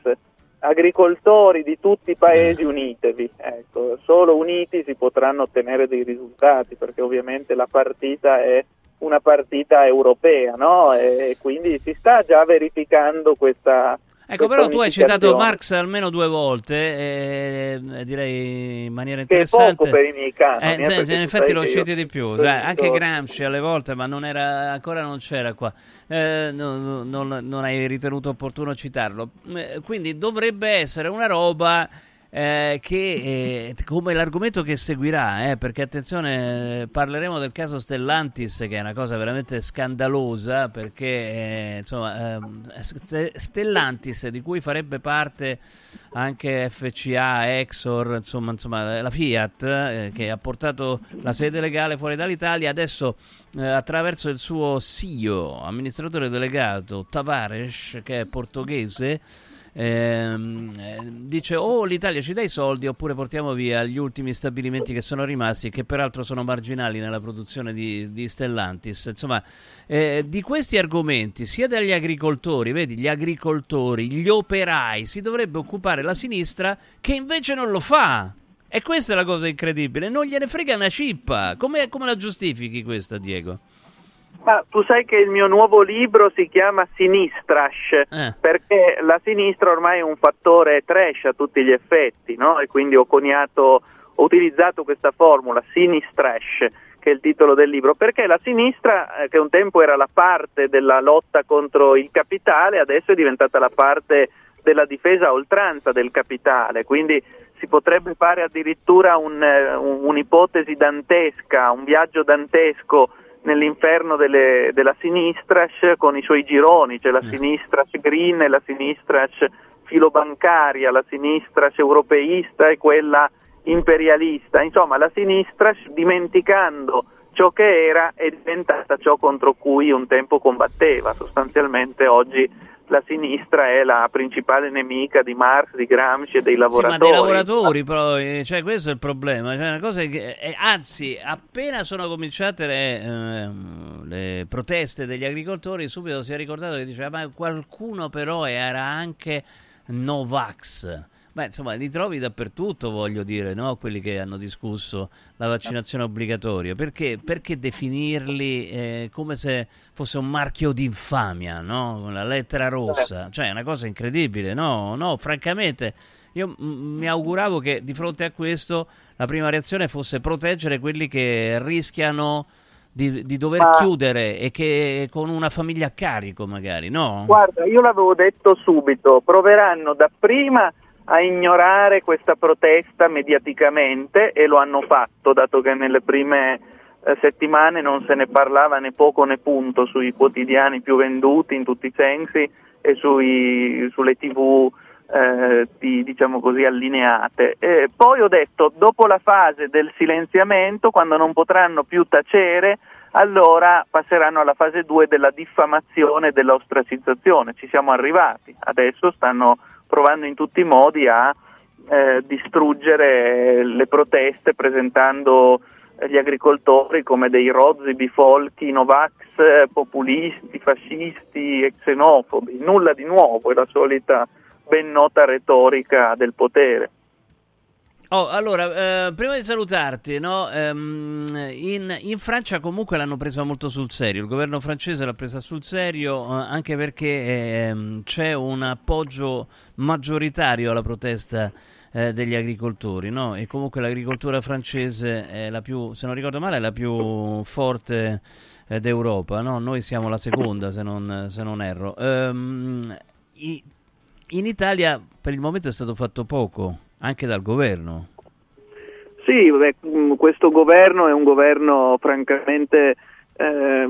agricoltori di tutti i paesi, eh. unitevi. Ecco, solo uniti si potranno ottenere dei risultati, perché ovviamente la partita è una partita europea, no? E quindi si sta già verificando questa... Ecco, questa però tu hai citato Marx almeno due volte, e, e direi in maniera interessante. Che poco per i miei canoni. Eh, eh, in effetti lo citi di più, cioè, anche Gramsci alle volte, ma non era, ancora non c'era qua. Eh, non, non, non hai ritenuto opportuno citarlo. Quindi dovrebbe essere una roba... Eh, che eh, come l'argomento che seguirà, eh, perché attenzione, eh, parleremo del caso Stellantis, che è una cosa veramente scandalosa, perché eh, insomma, eh, Stellantis, di cui farebbe parte anche F C A, Exor, insomma, insomma la Fiat, eh, che ha portato la sede legale fuori dall'Italia, adesso eh, attraverso il suo C E O, amministratore delegato Tavares, che è portoghese, Eh, dice o l'Italia ci dà i soldi oppure portiamo via gli ultimi stabilimenti che sono rimasti e che peraltro sono marginali nella produzione di, di Stellantis. Insomma, eh, di questi argomenti, sia dagli agricoltori, vedi, gli agricoltori, gli operai, si dovrebbe occupare la sinistra, che invece non lo fa, e questa è la cosa incredibile, non gliene frega una cippa. Come, come la giustifichi questa, Diego? Ma tu sai che il mio nuovo libro si chiama Sinistrash, eh. perché la sinistra ormai è un fattore trash a tutti gli effetti, no? E quindi ho coniato, ho utilizzato questa formula, Sinistrash, che è il titolo del libro, perché la sinistra, che un tempo era la parte della lotta contro il capitale, adesso è diventata la parte della difesa a oltranza del capitale, quindi si potrebbe fare addirittura un, un, un'ipotesi dantesca, un viaggio dantesco nell'inferno delle, della Sinistrash con i suoi gironi. C'è la Sinistrash green e la Sinistrash filobancaria, la Sinistrash europeista e quella imperialista. Insomma, la Sinistrash, dimenticando ciò che era, è diventata ciò contro cui un tempo combatteva. Sostanzialmente oggi la sinistra è la principale nemica di Marx, di Gramsci e dei lavoratori. Sì, ma dei lavoratori, però, cioè, questo è il problema. Cioè, una cosa che, eh, anzi, appena sono cominciate le, eh, le proteste degli agricoltori, subito si è ricordato che diceva ma qualcuno però era anche Novax. Beh, insomma, li trovi dappertutto, voglio dire, no? Quelli che hanno discusso la vaccinazione obbligatoria. Perché, perché definirli eh, come se fosse un marchio d'infamia, no? La lettera rossa. Cioè, è una cosa incredibile, no? No, francamente, io m- mi auguravo che di fronte a questo la prima reazione fosse proteggere quelli che rischiano Di, di dover Ma... chiudere e che con una famiglia a carico magari, no? Guarda, io l'avevo detto subito, proveranno dapprima a ignorare questa protesta mediaticamente, e lo hanno fatto, dato che nelle prime eh, settimane non se ne parlava né poco né punto sui quotidiani più venduti in tutti i sensi e sui, sulle tv eh, di, diciamo così, allineate. E poi ho detto, dopo la fase del silenziamento, quando non potranno più tacere, allora passeranno alla fase due della diffamazione e dell'ostracizzazione. Ci siamo arrivati, adesso stanno provando in tutti i modi a eh, distruggere le proteste presentando gli agricoltori come dei rozzi, bifolchi, novax, populisti, fascisti e xenofobi. Nulla di nuovo, è la solita ben nota retorica del potere. Oh, allora, eh, prima di salutarti, no, ehm, in, in Francia comunque l'hanno presa molto sul serio, il governo francese l'ha presa sul serio, eh, anche perché ehm, c'è un appoggio maggioritario alla protesta eh, degli agricoltori, no? E comunque l'agricoltura francese è la più, se non ricordo male, è la più forte eh, d'Europa, no? Noi siamo la seconda, se non, se non erro. Ehm, i, in Italia per il momento è stato fatto poco, anche dal governo. Sì, beh, questo governo è un governo francamente eh,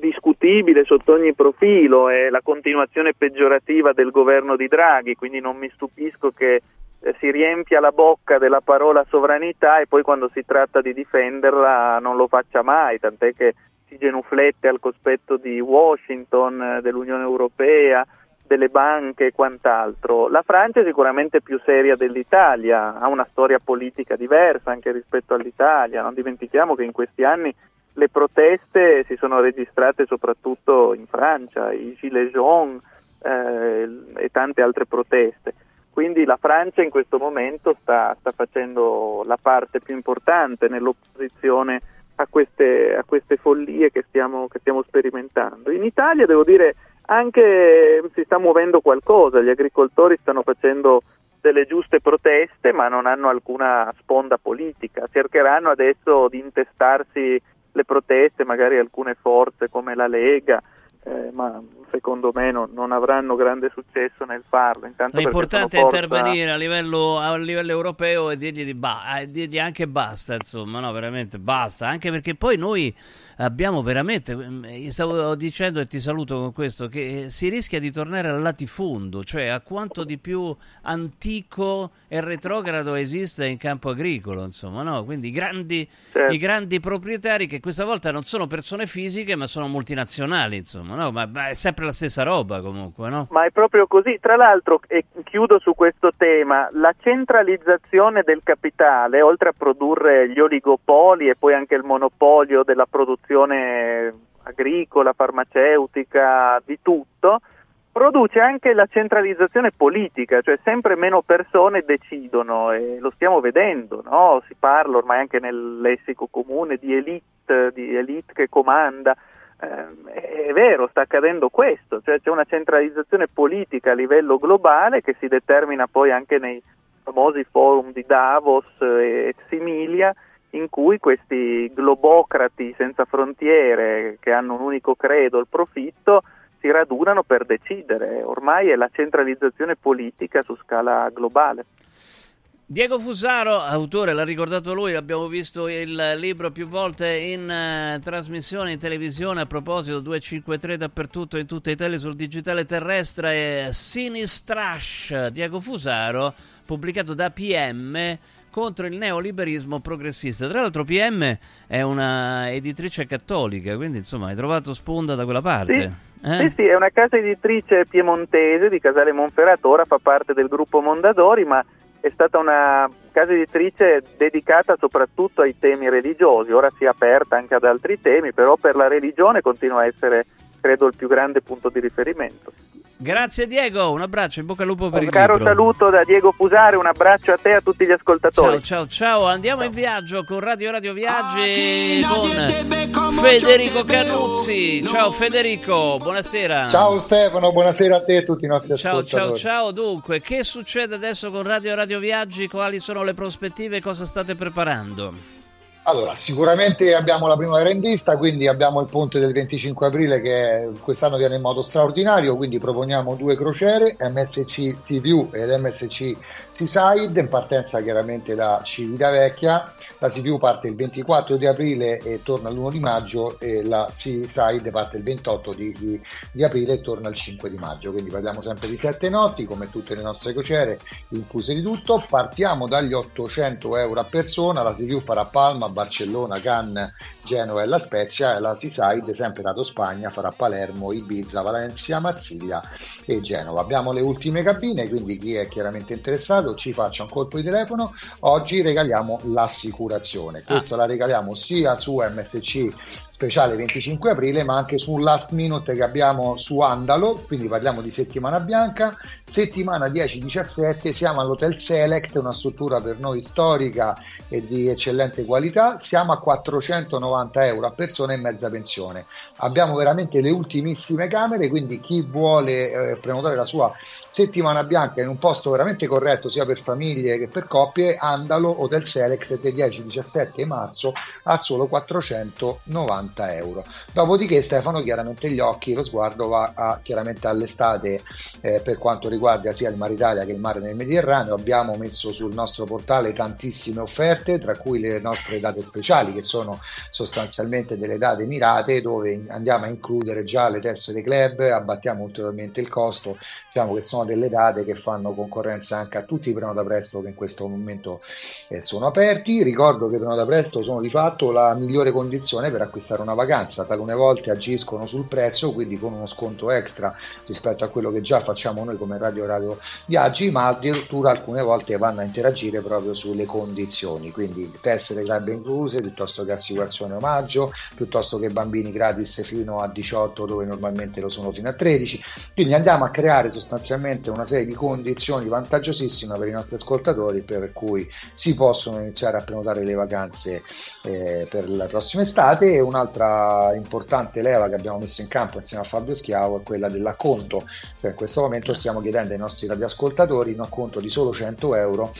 discutibile sotto ogni profilo, è la continuazione peggiorativa del governo di Draghi, quindi non mi stupisco che eh, si riempia la bocca della parola sovranità e poi quando si tratta di difenderla non lo faccia mai, tant'è che si genuflette al cospetto di Washington, dell'Unione Europea, delle banche e quant'altro. La Francia è sicuramente più seria dell'Italia, ha una storia politica diversa anche rispetto all'Italia, non dimentichiamo che in questi anni le proteste si sono registrate soprattutto in Francia, i gilets jaunes eh, e tante altre proteste, quindi la Francia in questo momento sta, sta facendo la parte più importante nell'opposizione a queste, a queste follie che stiamo, che stiamo sperimentando. In Italia devo dire anche si sta muovendo qualcosa, gli agricoltori stanno facendo delle giuste proteste ma non hanno alcuna sponda politica, cercheranno adesso di intestarsi le proteste, magari alcune forze come la Lega, eh, ma secondo me non, non avranno grande successo nel farlo. Intanto l'importante è porta... intervenire a livello, a livello europeo e dirgli, di ba- dirgli anche basta, insomma, no, veramente basta, anche perché poi noi abbiamo veramente, stavo dicendo e ti saluto con questo, che si rischia di tornare al latifondo, cioè a quanto di più antico e retrogrado esiste in campo agricolo, insomma, no? Quindi grandi, certo. I grandi proprietari che questa volta non sono persone fisiche ma sono multinazionali, insomma, no? Ma, ma è sempre la stessa roba comunque, no? Ma è proprio così, tra l'altro, e chiudo su questo tema, la centralizzazione del capitale, oltre a produrre gli oligopoli e poi anche il monopolio della produzione agricola, farmaceutica, di tutto, produce anche la centralizzazione politica, cioè sempre meno persone decidono e lo stiamo vedendo, no? Si parla ormai anche nel lessico comune di elite, di elite che comanda, eh, è vero, sta accadendo questo, cioè c'è una centralizzazione politica a livello globale che si determina poi anche nei famosi forum di Davos e similia, in cui questi globocrati senza frontiere che hanno un unico credo, il profitto, si radunano per decidere. Ormai è la centralizzazione politica su scala globale. Diego Fusaro, autore, l'ha ricordato lui, abbiamo visto il libro più volte in uh, trasmissione, in televisione, a proposito, due cinque tre dappertutto, in tutta Italia, sul digitale terrestre, e Sinistrash, Diego Fusaro, pubblicato da P M, contro il neoliberismo progressista. Tra l'altro P M è una editrice cattolica, quindi insomma hai trovato sponda da quella parte. Sì, eh? sì, sì, è una casa editrice piemontese di Casale Monferrato, ora fa parte del gruppo Mondadori, ma è stata una casa editrice dedicata soprattutto ai temi religiosi, ora si è aperta anche ad altri temi, però per la religione continua a essere, credo, il più grande punto di riferimento. Grazie Diego, un abbraccio, in bocca al lupo per il libro. Un caro saluto da Diego Fusaro, un abbraccio a te e a tutti gli ascoltatori. Ciao, ciao, ciao, andiamo ciao. in viaggio con Radio Radio Viaggi con Federico Canuzzi. Ciao Federico, buonasera. Ciao Stefano, buonasera a te e a tutti i nostri ciao, ascoltatori. Ciao, ciao, ciao, dunque, che succede adesso con Radio Radio Viaggi? Quali sono le prospettive e cosa state preparando? Allora, sicuramente abbiamo la primavera in vista, quindi abbiamo il ponte del venticinque aprile che quest'anno viene in modo straordinario, quindi proponiamo due crociere, M S C Sea View ed M S C Seaside, in partenza chiaramente da Civitavecchia. La Sea View parte il ventiquattro di aprile e torna l'primo di maggio e la Seaside parte il ventotto di aprile e torna il cinque di maggio, quindi parliamo sempre di sette notti, come tutte le nostre crociere, incluse di tutto. Partiamo dagli ottocento euro a persona, la Sea View farà Palma, Barcellona, Cannes Genova e la Spezia, e la Seaside, sempre dato Spagna, farà Palermo, Ibiza, Valencia, Marsiglia e Genova. Abbiamo le ultime cabine, quindi chi è chiaramente interessato ci faccia un colpo di telefono. Oggi regaliamo l'assicurazione, questa ah. la regaliamo sia su M S C speciale venticinque aprile, ma anche su un last minute che abbiamo su Andalo, quindi parliamo di settimana bianca, settimana dieci diciassette, siamo all'Hotel Select, una struttura per noi storica e di eccellente qualità, siamo a quattrocentonovanta euro a persona e mezza pensione, abbiamo veramente le ultimissime camere, quindi chi vuole eh, prenotare la sua settimana bianca in un posto veramente corretto sia per famiglie che per coppie, Andalo Hotel Select del dieci diciassette marzo a solo quattrocentonovanta euro. Dopodiché, Stefano, chiaramente gli occhi, lo sguardo va a, chiaramente all'estate eh, per quanto riguarda sia il Mar Italia che il mare nel Mediterraneo. Abbiamo messo sul nostro portale tantissime offerte, tra cui le nostre date speciali, che sono sostanzialmente delle date mirate dove andiamo a includere già le tessere club, abbattiamo ulteriormente il costo, diciamo che sono delle date che fanno concorrenza anche a tutti i Prenota Presto che in questo momento eh, sono aperti. Ricordo che i Prenota Presto sono di fatto la migliore condizione per acquistare una vacanza, talune volte agiscono sul prezzo, quindi con uno sconto extra rispetto a quello che già facciamo noi come Radio Radio Viaggi, ma addirittura alcune volte vanno a interagire proprio sulle condizioni, quindi tessere club incluse, piuttosto che assicurazione omaggio, piuttosto che bambini gratis fino a diciotto dove normalmente lo sono fino a tredici, quindi andiamo a creare sostanzialmente una serie di condizioni vantaggiosissime per i nostri ascoltatori, per cui si possono iniziare a prenotare le vacanze eh, per la prossima estate. E un'altra importante leva che abbiamo messo in campo insieme a Fabio Schiavo è quella dell'acconto, cioè in questo momento stiamo chiedendo ai nostri radioascoltatori un acconto di solo cento euro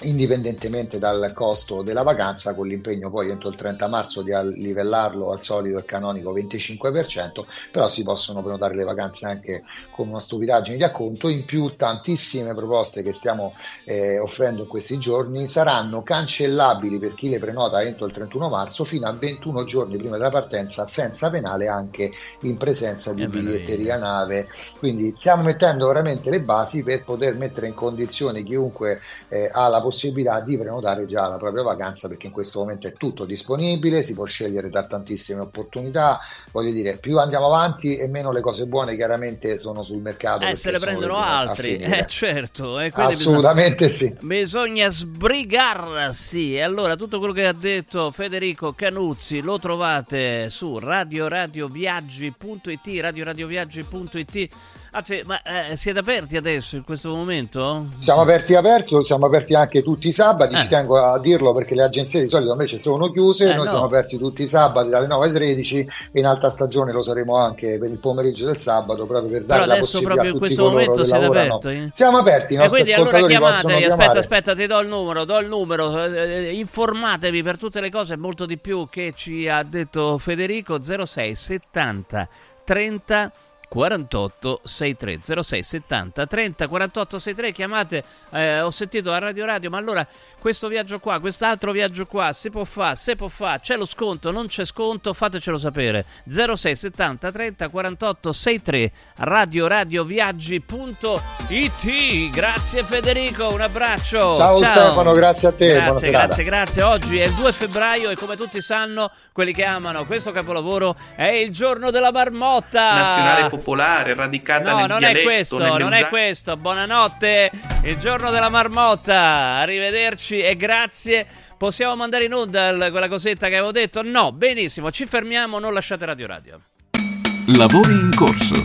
indipendentemente dal costo della vacanza, con l'impegno poi entro il trenta marzo di livellarlo al solito e canonico venticinque per cento, però si possono prenotare le vacanze anche con una stupidaggine di acconto. In più, tantissime proposte che stiamo eh, offrendo in questi giorni saranno cancellabili per chi le prenota entro il trentuno marzo fino a ventuno giorni prima della partenza, senza penale, anche in presenza di biglietteria nave, quindi stiamo mettendo veramente le basi per poter mettere in condizione chiunque eh, ha la possibilità di prenotare già la propria vacanza, perché in questo momento è tutto disponibile, si può scegliere da tantissime opportunità. Voglio dire, più andiamo avanti e meno le cose buone chiaramente sono sul mercato, eh, se le prendono altri, eh, certo, eh, assolutamente bisogna, sì bisogna sbrigarsi. E allora tutto quello che ha detto Federico Canuzzi lo trovate su radioradioviaggi.it, radioradioviaggi.it. Anzi, ma eh, siete aperti adesso in questo momento? Siamo aperti aperti, siamo aperti anche tutti i sabati, eh. Ci tengo a dirlo perché le agenzie di solito invece sono chiuse, eh, noi no. siamo aperti tutti i sabati dalle nove alle tredici, in alta stagione lo saremo anche per il pomeriggio del sabato, proprio per dare la possibilità a tutti coloro che lavorano. Però adesso proprio in questo momento siete aperti? Siamo aperti, i nostri ascoltatori possono chiamare. E quindi allora chiamatevi, aspetta, aspetta, ti do il numero, do il numero, eh, informatevi per tutte le cose, molto di più che ci ha detto Federico. Zero sei settanta trenta quarantotto sessantatré zero sei settanta trenta quarantotto sessantatré, chiamate, eh, ho sentito a Radio Radio, ma allora questo viaggio qua, quest'altro viaggio qua si può fare, se può fare, c'è lo sconto, non c'è sconto, fatecelo sapere. Zero sei settanta trenta quarantotto sessantatré radioradioviaggi.it. Grazie Federico, un abbraccio. Ciao, ciao Stefano, grazie a te, grazie, buona serata. Grazie, grazie. Oggi è il due febbraio e come tutti sanno quelli che amano questo capolavoro è il giorno della marmotta nazionale popolare, radicata no, nel non dialetto, è questo, non usanze. È questo, buonanotte, il giorno della marmotta, arrivederci e grazie. Possiamo mandare in onda l- quella cosetta che avevo detto? No, benissimo, ci fermiamo, non lasciate Radio Radio. Lavori in corso.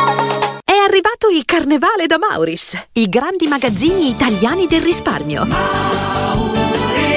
È arrivato il Carnevale da Mauris, i grandi magazzini italiani del risparmio. Mauri.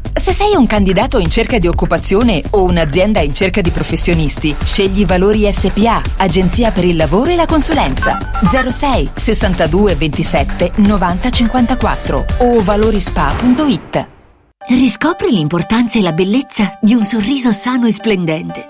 Se sei un candidato in cerca di occupazione o un'azienda in cerca di professionisti, scegli Valori S P A, agenzia per il lavoro e la consulenza. zero sei sessantadue ventisette novanta cinquantaquattro o valorispa punto it. Riscopri l'importanza e la bellezza di un sorriso sano e splendente.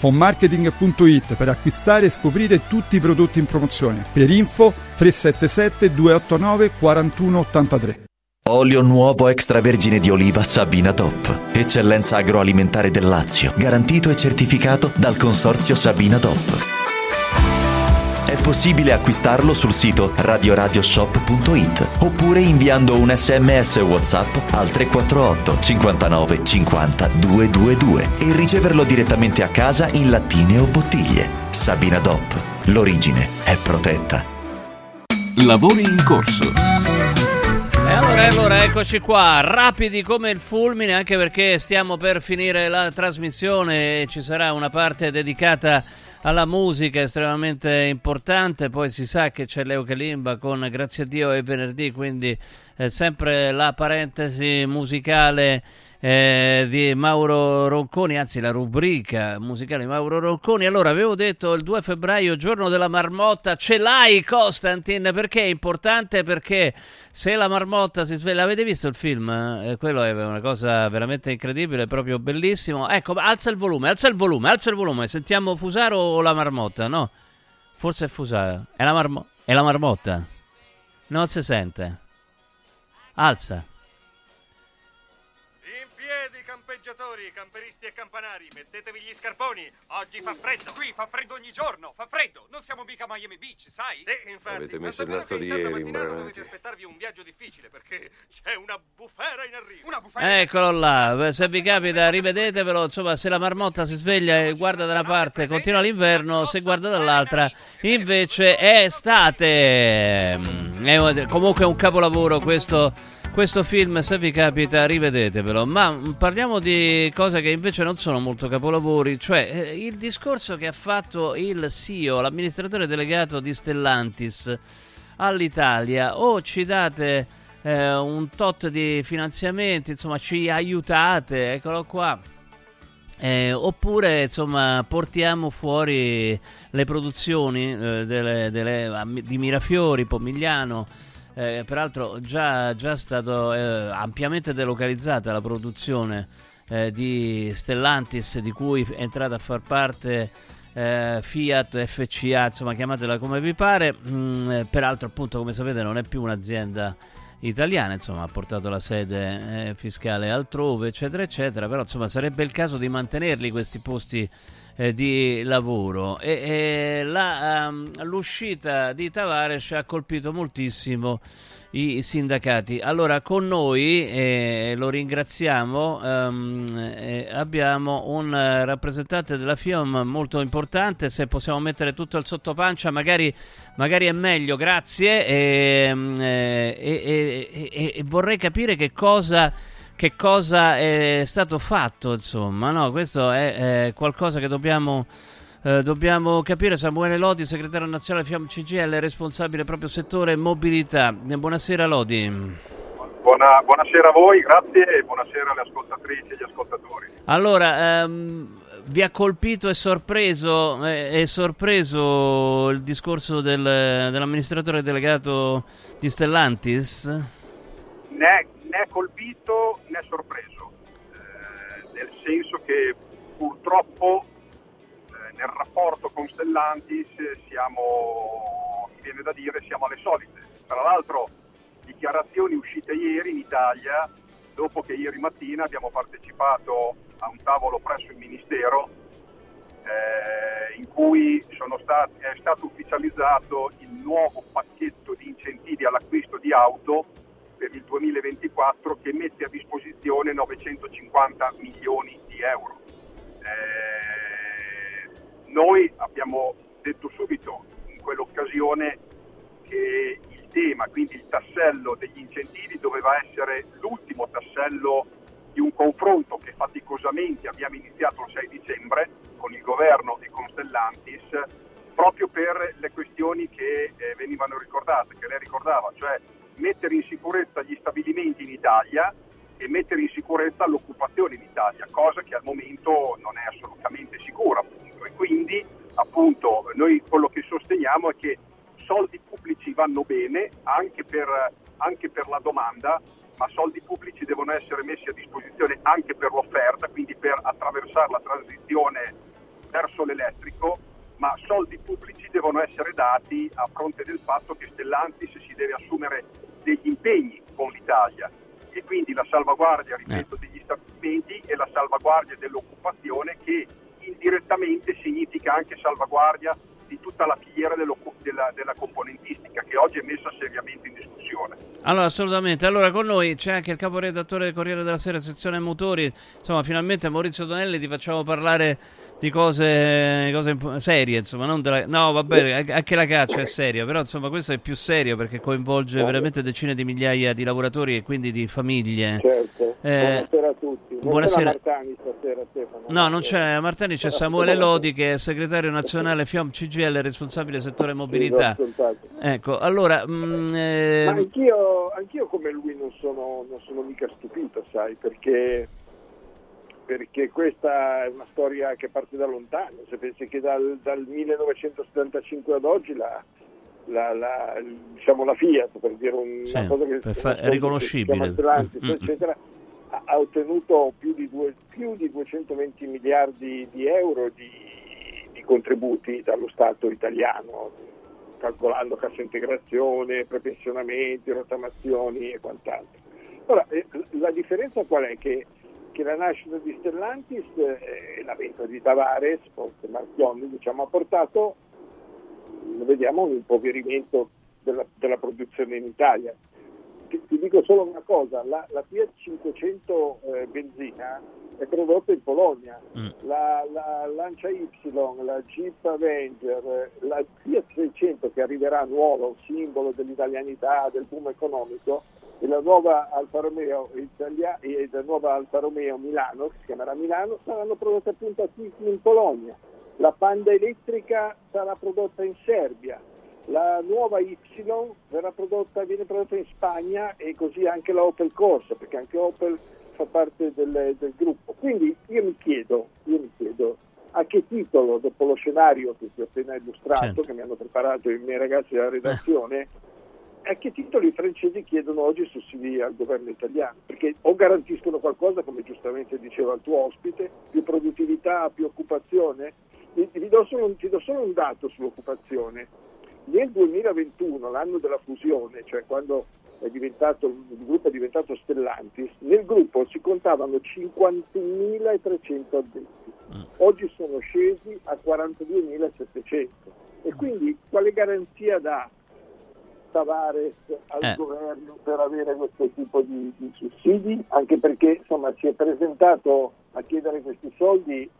Fonmarketing.it per acquistare e scoprire tutti i prodotti in promozione. Per info tre sette sette due otto nove quattro uno otto tre. Olio nuovo extravergine di oliva Sabina Top, eccellenza agroalimentare del Lazio, garantito e certificato dal consorzio Sabina Top. È possibile acquistarlo sul sito radio radio shop punto it oppure inviando un S M S WhatsApp al tre quattro otto cinquantanove cinquanta duecentoventidue e riceverlo direttamente a casa in lattine o bottiglie. Sabina D O P. L'origine è protetta. Lavori in corso. E allora, allora, eccoci qua, rapidi come il fulmine, anche perché stiamo per finire la trasmissione e ci sarà una parte dedicata alla musica estremamente importante. Poi si sa che c'è Leo Kalimba con Grazie a Dio e venerdì, quindi eh, sempre la parentesi musicale eh, di Mauro Ronconi, anzi la rubrica musicale di Mauro Ronconi. Allora, avevo detto il due febbraio, giorno della marmotta. Ce l'hai, Costantin, perché è importante? Perché se la marmotta si sveglia... Avete visto il film? Eh, quello è una cosa veramente incredibile, proprio bellissimo. Ecco, alza il volume, alza il volume, alza il volume. Sentiamo Fusaro o la marmotta, no? Forse è Fusaro. È la, marmo- è la marmotta. Non si sente. Alza. In piedi, campeggiatori, camperisti e campanari, mettetevi gli scarponi. Oggi fa freddo. Qui fa freddo ogni giorno. Fa freddo. Non siamo mica a Miami Beach, sai? Sì, infatti. Avete messo il nastro di ieri in brano. Dovete aspettarvi un viaggio difficile perché c'è una bufera in arrivo. Una bufera. Eccolo là. Se vi capita, rivedetevelo. Insomma, se la marmotta si sveglia e guarda da una parte, continua l'inverno. Se guarda dall'altra, invece è estate. È comunque un capolavoro questo. Questo film, se vi capita, rivedetevelo. Ma parliamo di cose che invece non sono molto capolavori, cioè il discorso che ha fatto il C E O, l'amministratore delegato di Stellantis all'Italia. O ci date eh, un tot di finanziamenti, insomma ci aiutate, eccolo qua. Eh, oppure insomma portiamo fuori le produzioni eh, delle, delle, di Mirafiori, Pomigliano. Eh, peraltro già già stato eh, ampiamente delocalizzata la produzione eh, di Stellantis, di cui è entrata a far parte eh, Fiat, F C A, insomma chiamatela come vi pare. Mm, peraltro appunto, come sapete, non è più un'azienda italiana, insomma ha portato la sede eh, fiscale altrove, eccetera eccetera, però insomma sarebbe il caso di mantenerli questi posti eh, di lavoro. E, e la, um, l'uscita di Tavares ha colpito moltissimo i sindacati. Allora con noi, eh, lo ringraziamo, um, eh, abbiamo un rappresentante della FIOM molto importante. Se possiamo mettere tutto al sottopancia magari, magari è meglio, grazie. E, eh, eh, eh, eh, vorrei capire che cosa, che cosa è stato fatto, insomma, no? Questo è eh, qualcosa che dobbiamo... Eh, dobbiamo capire. Samuele Lodi, segretario nazionale FIOM C G I L, responsabile proprio settore mobilità. Buonasera Lodi. Buona, buonasera a voi, grazie, e buonasera alle ascoltatrici e agli ascoltatori. Allora, ehm, vi ha colpito e sorpreso, eh, è sorpreso il discorso del, dell'amministratore delegato di Stellantis? Né, né colpito né sorpreso, eh, nel senso che purtroppo nel rapporto con Stellantis siamo, mi viene da dire, siamo alle solite. Tra l'altro dichiarazioni uscite ieri in Italia, dopo che ieri mattina abbiamo partecipato a un tavolo presso il Ministero eh, in cui sono stati, è stato ufficializzato il nuovo pacchetto di incentivi all'acquisto di auto per il duemilaventiquattro che mette a disposizione novecentocinquanta milioni di euro. Eh, Noi abbiamo detto subito in quell'occasione che il tema, quindi il tassello degli incentivi, doveva essere l'ultimo tassello di un confronto che faticosamente abbiamo iniziato il sei dicembre con il governo e con Stellantis, proprio per le questioni che eh, venivano ricordate, che lei ricordava, cioè mettere in sicurezza gli stabilimenti in Italia e mettere in sicurezza l'occupazione in Italia, cosa che al momento non è assolutamente sicura, appunto. E quindi, appunto, noi quello che sosteniamo è che soldi pubblici vanno bene anche per, anche per la domanda, ma soldi pubblici devono essere messi a disposizione anche per l'offerta, quindi per attraversare la transizione verso l'elettrico, ma soldi pubblici devono essere dati a fronte del fatto che Stellantis si deve assumere degli impegni con l'Italia. E quindi la salvaguardia, ripeto, degli stabilimenti e la salvaguardia dell'occupazione, che indirettamente significa anche salvaguardia di tutta la filiera della, della componentistica, che oggi è messa seriamente in discussione. Allora, assolutamente. Allora, con noi c'è anche il caporedattore del Corriere della Sera, sezione motori. Insomma, finalmente Maurizio Donelli, ti facciamo parlare di cose, cose serie, insomma, non della... No, va bene, anche la caccia è seria, però insomma questo è più serio perché coinvolge veramente decine di migliaia di lavoratori e quindi di famiglie. Certo. Eh, buonasera a tutti. Buonasera, buonasera Martani stasera, Stefano. No, non c'è Martani, c'è Samuele Lodi che è segretario nazionale FIOM C G I L, responsabile settore mobilità. Ecco, allora mh, eh... Ma anch'io, anch'io come lui non sono non sono mica stupito, sai, perché perché questa è una storia che parte da lontano. Se pensi che dal, dal millenovecentosettantacinque ad oggi la, la, la, diciamo la Fiat, per dire una sì, cosa che è fa- riconoscibile, mm-hmm. eccetera, ha, ha ottenuto più di, due, più di duecentoventi miliardi di euro di, di contributi dallo Stato italiano, calcolando cassa integrazione, prepensionamenti, rottamazioni e quant'altro. Ora, la differenza qual è? Che, che la nascita di Stellantis e la venta di Tavares, forse Marchionni, diciamo, ha portato, vediamo, un impoverimento della, della produzione in Italia. Ti, ti dico solo una cosa, la, la Fiat cinquecento eh, benzina è prodotta in Polonia, mm. la, la Lancia Y, la Jeep Avenger, la Fiat seicento che arriverà nuova, simbolo dell'italianità, del boom economico, e la nuova Alfa Romeo Italia, e la nuova Alfa Romeo Milano, che si chiamerà Milano, saranno prodotte appunto in Polonia. La Panda elettrica sarà prodotta in Serbia, la nuova Y verrà prodotta, viene prodotta in Spagna, e così anche la Opel Corsa, perché anche Opel fa parte del, del gruppo. Quindi io mi chiedo, io mi chiedo a che titolo, dopo lo scenario che ti ho appena illustrato, certo, che mi hanno preparato i miei ragazzi della redazione, eh. a che titolo i francesi chiedono oggi sussidi al governo italiano? Perché o garantiscono qualcosa, come giustamente diceva il tuo ospite, più produttività, più occupazione. Ti, ti, do solo un, ti do solo un dato sull'occupazione. Nel duemilaventuno, l'anno della fusione, cioè quando è diventato, il gruppo è diventato Stellantis, nel gruppo si contavano cinquantunomilatrecento addetti, oggi sono scesi a quarantaduemilasettecento. E quindi quale garanzia dà Tavares al eh. governo per avere questo tipo di, di sussidi? Anche perché, insomma, si è presentato a chiedere questi soldi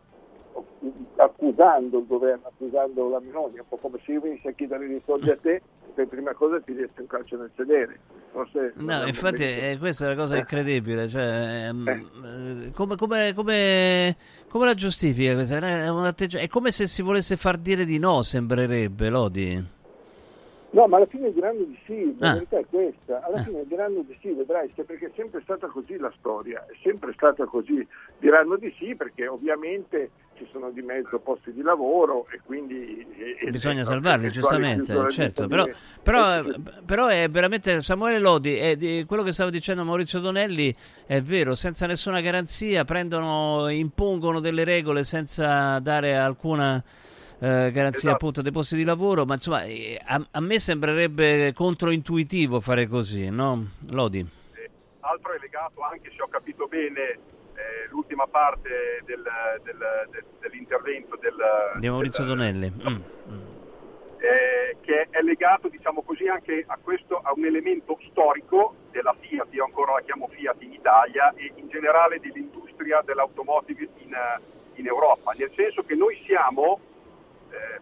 accusando il governo, accusando la Meloni, un po' come se io venissi a chiedere dei soldi a te, per prima cosa ti desti un calcio nel sedere. Forse no, infatti è, questa è una cosa eh. incredibile, cioè, eh. come, come, come, come la giustifica questa? È, un atteggi- è come se si volesse far dire di no, sembrerebbe, Lodi. No, ma alla fine diranno di sì, la ah. verità è questa, alla fine diranno di sì, vedrai, perché è sempre stata così la storia, è sempre stata così, diranno di sì perché ovviamente ci sono di mezzo posti di lavoro e quindi e, bisogna e, salvarli, no, giustamente, certo, però, però, però è veramente, Samuele Lodi, è di quello che stava dicendo Maurizio Donelli è vero, senza nessuna garanzia prendono, impongono delle regole senza dare alcuna Eh, garanzia, esatto, appunto dei posti di lavoro, ma insomma eh, a, a me sembrerebbe controintuitivo fare così, no, Lodi? Eh, altro è legato anche, se ho capito bene, eh, l'ultima parte del, del, del, dell'intervento del, di Maurizio del, Donelli, no, mm. eh, che è legato, diciamo così, anche a questo, a un elemento storico della Fiat, io ancora la chiamo Fiat in Italia, e in generale dell'industria dell'automotive in, in Europa, nel senso che noi siamo,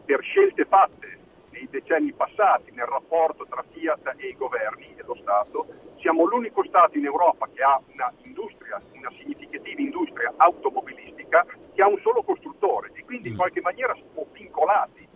per scelte fatte nei decenni passati nel rapporto tra Fiat e i governi e lo Stato, siamo l'unico Stato in Europa che ha una industria, una significativa industria automobilistica che ha un solo costruttore, e quindi in qualche maniera siamo vincolati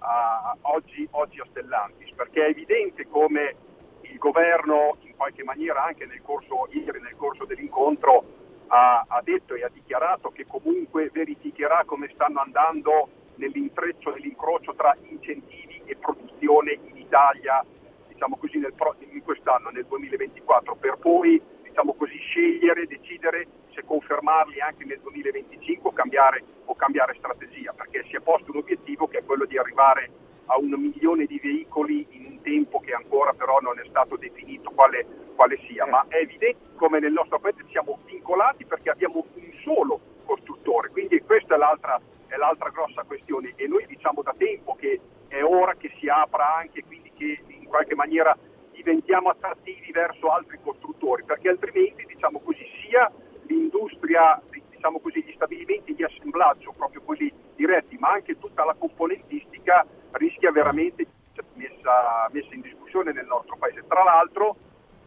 a, oggi, oggi a Stellantis, perché è evidente come il governo in qualche maniera anche nel corso, ieri nel corso dell'incontro ha, ha detto e ha dichiarato che comunque verificherà come stanno andando nell'intreccio, nell'incrocio tra incentivi e produzione in Italia, diciamo così, nel pro- in quest'anno, nel duemilaventiquattro, per poi, diciamo così, scegliere, decidere se confermarli anche nel duemilaventicinque o cambiare, o cambiare strategia, perché si è posto un obiettivo che è quello di arrivare a un milione di veicoli in un tempo che ancora però non è stato definito quale, quale sia, ma è evidente come nel nostro paese siamo vincolati perché abbiamo un solo costruttore, quindi questa è l'altra è l'altra grossa questione, e noi diciamo da tempo che è ora che si apra anche, quindi che in qualche maniera diventiamo attrattivi verso altri costruttori, perché altrimenti, diciamo così, sia l'industria, diciamo così, gli stabilimenti di assemblaggio proprio quelli diretti, ma anche tutta la componentistica rischia veramente di essere messa, messa in discussione nel nostro paese, tra l'altro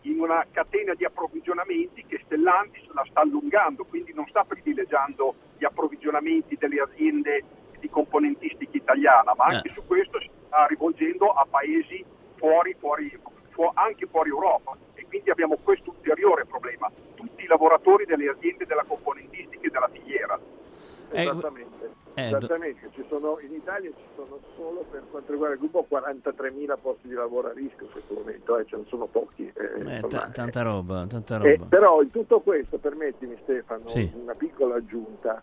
in una catena di approvvigionamenti che Stellantis la sta allungando, quindi non sta privilegiando gli approvvigionamenti delle aziende di componentistica italiana, ma anche eh. su questo si sta rivolgendo a paesi fuori, fuori, fu- anche fuori Europa, e quindi abbiamo questo ulteriore problema, tutti i lavoratori delle aziende della componentistica e della filiera. Esattamente, eh, esattamente. Ci sono, in Italia ci sono solo, per quanto riguarda il gruppo, quarantatremila posti di lavoro a rischio in questo momento, eh, ce ne sono pochi. Eh, eh, insomma, t- tanta roba, tanta roba. Eh, però in tutto questo, permettimi Stefano, sì, una piccola aggiunta.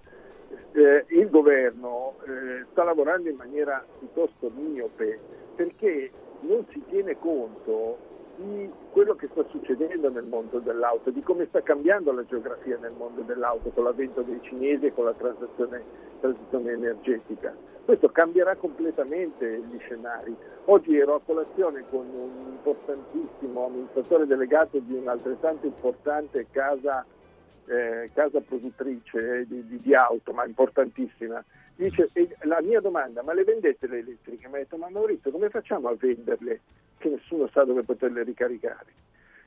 eh, il governo eh, sta lavorando in maniera piuttosto miope, perché non si tiene conto di quello che sta succedendo nel mondo dell'auto, di come sta cambiando la geografia nel mondo dell'auto con l'avvento dei cinesi e con la transizione, transizione energetica. Questo cambierà completamente gli scenari. Oggi ero a colazione con un importantissimo amministratore delegato di un'altrettanto importante casa, eh, casa produttrice di, di, di auto, ma importantissima. Dice, e la mia domanda, ma le vendete le elettriche? Mi ha detto, ma Maurizio, come facciamo a venderle? Che nessuno sa dove poterle ricaricare.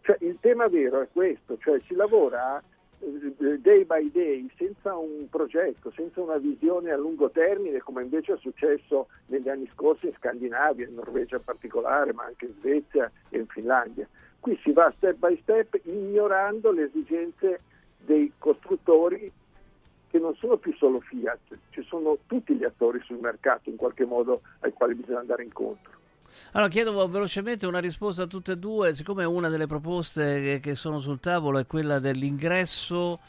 Cioè, il tema vero è questo, cioè si lavora day by day senza un progetto, senza una visione a lungo termine, come invece è successo negli anni scorsi in Scandinavia, in Norvegia in particolare, ma anche in Svezia e in Finlandia. Qui si va step by step ignorando le esigenze dei costruttori, che non sono più solo Fiat, ci sono tutti gli attori sul mercato in qualche modo ai quali bisogna andare incontro. Allora chiedo velocemente una risposta a tutte e due, siccome una delle proposte che sono sul tavolo è quella dell'ingresso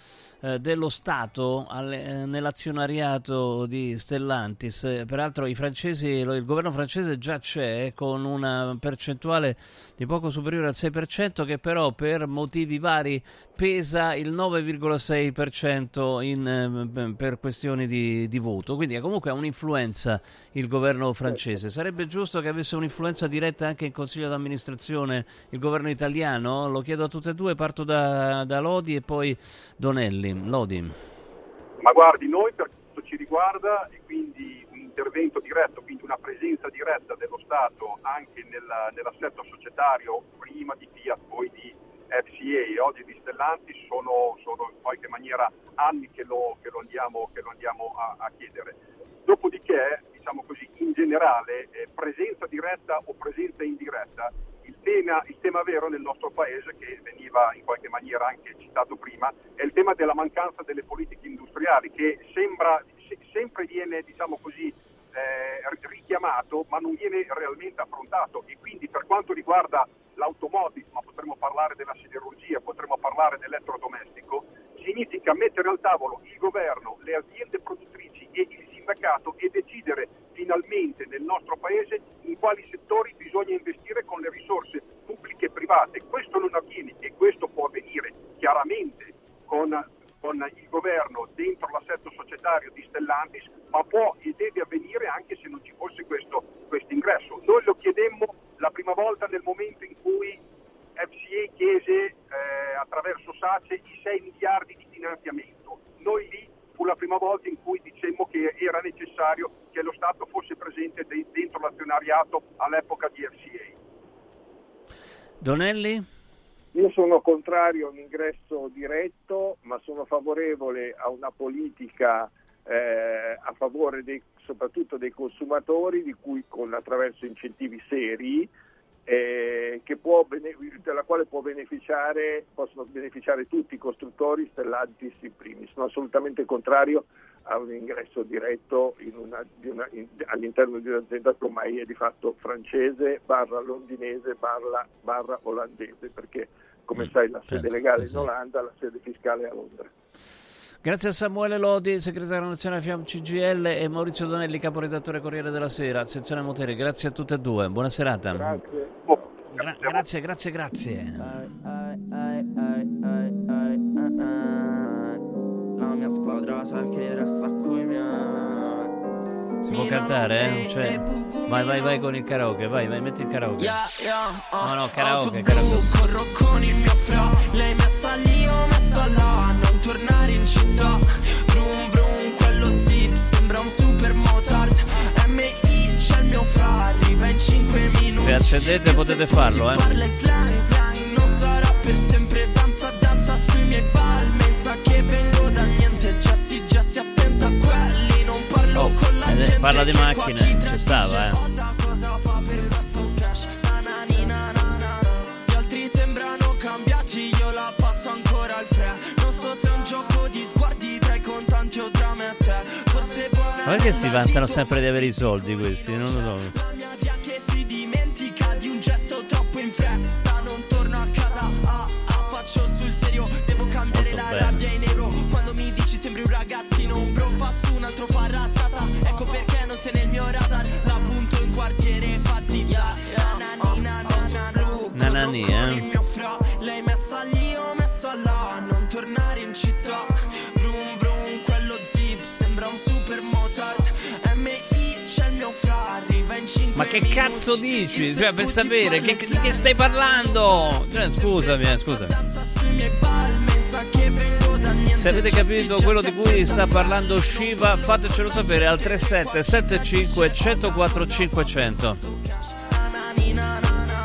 eh, dello Stato alle, eh, nell'azionariato di Stellantis. Peraltro i francesi, lo, il governo francese già c'è con una percentuale di poco superiore al sei per cento, che però per motivi vari pesa il nove virgola sei per cento in, eh, per questioni di, di voto, quindi è comunque ha un'influenza il governo francese. Sarebbe giusto che avesse un'influenza diretta anche in consiglio d'amministrazione il governo italiano? Lo chiedo a tutte e due, parto da, da Lodi e poi Donelli. Lodi. Ma guardi, noi per questo ci riguarda, e quindi un intervento diretto, quindi una presenza diretta dello Stato anche nella, nell'assetto societario prima di Fiat, poi di F C A e oggi di Stellantis, sono, sono in qualche maniera anni che lo, che lo andiamo, che lo andiamo a, a chiedere. Dopodiché, diciamo così, in generale, eh, presenza diretta o presenza indiretta, il tema, il tema vero nel nostro paese, che veniva in qualche maniera anche citato prima, è il tema della mancanza delle politiche industriali, che sembra se, sempre viene, diciamo così, eh, richiamato, ma non viene realmente affrontato. E quindi per quanto riguarda l'automobile, ma potremmo parlare della siderurgia, potremmo parlare dell'elettrodomestico, significa mettere al tavolo il governo, le aziende produttrici e il sindacato e decidere finalmente nel nostro paese in quali settori bisogna investire con le risorse pubbliche e private. Questo non avviene, e questo può avvenire chiaramente con, con il governo dentro l'assetto societario di Stellantis, ma può e deve avvenire anche se non ci fosse questo, questo ingresso. Noi lo chiedemmo la prima volta nel momento in cui F C A chiese eh, attraverso SACE i sei miliardi di finanziamento. Noi lì fu la prima volta in cui dicemmo che era necessario che lo Stato fosse presente de- dentro l'azionariato all'epoca di F C A. Donelli? Io sono contrario a un ingresso diretto, ma sono favorevole a una politica Eh, a favore dei, soprattutto dei consumatori, di cui con attraverso incentivi seri eh, che può bene, della quale può beneficiare possono beneficiare tutti i costruttori, Stellantis in primis. Sono assolutamente contrario a un ingresso diretto in una, di una, in, all'interno di un'azienda che ormai è di fatto francese barra londinese barra, barra olandese, perché come sai la sede legale è in Olanda, la sede fiscale è a Londra. Grazie a Samuele Lodi, segretario nazionale FIOM C G I L, e Maurizio Donelli, caporedattore Corriere della Sera, sezione Motere. Grazie a tutte e due, buona serata. Grazie, Gra- grazie, grazie, grazie. La mia squadra sa che resta qui mia. Si può cantare, eh? Cioè, vai, vai, vai con il karaoke, vai, vai, metti il karaoke. No, no, karaoke, karaoke. Corro con il mio fra, lei messa lì o messa là, non tornare in città. Brum brum, quello zip sembra un super motard. M I c'è il mio fra, arriva in cinque minuti. Se accendete potete farlo, eh. Parla slang slang, non sarà per sempre. Danza danza sui miei palmi, sa che vengo da niente. Gessi gessi, attenta a quelli, non parlo oh, con la gente. Parla di macchine, ci stava, eh. Ma perché si vantano sempre di avere i soldi questi? Non lo so. La mia via che si dimentica di un gesto troppo in fretta. Non torno a casa, ah, ah, faccio sul serio. Devo cambiare la rabbia in nero. Quando mi dici sembri un ragazzino, un bro fa su una tornare in città. Vroom vroom, quello zip sembra un super motard. M I c'è il mio fra, arriva in cinque. Ma che cazzo dici? Cioè, per sapere che, di che stai parlando? Cioè, scusami, scusami. Se avete capito quello di cui sta parlando Shiva, fatecelo sapere al tre sette sette cinque uno zero quattro cinque zero zero.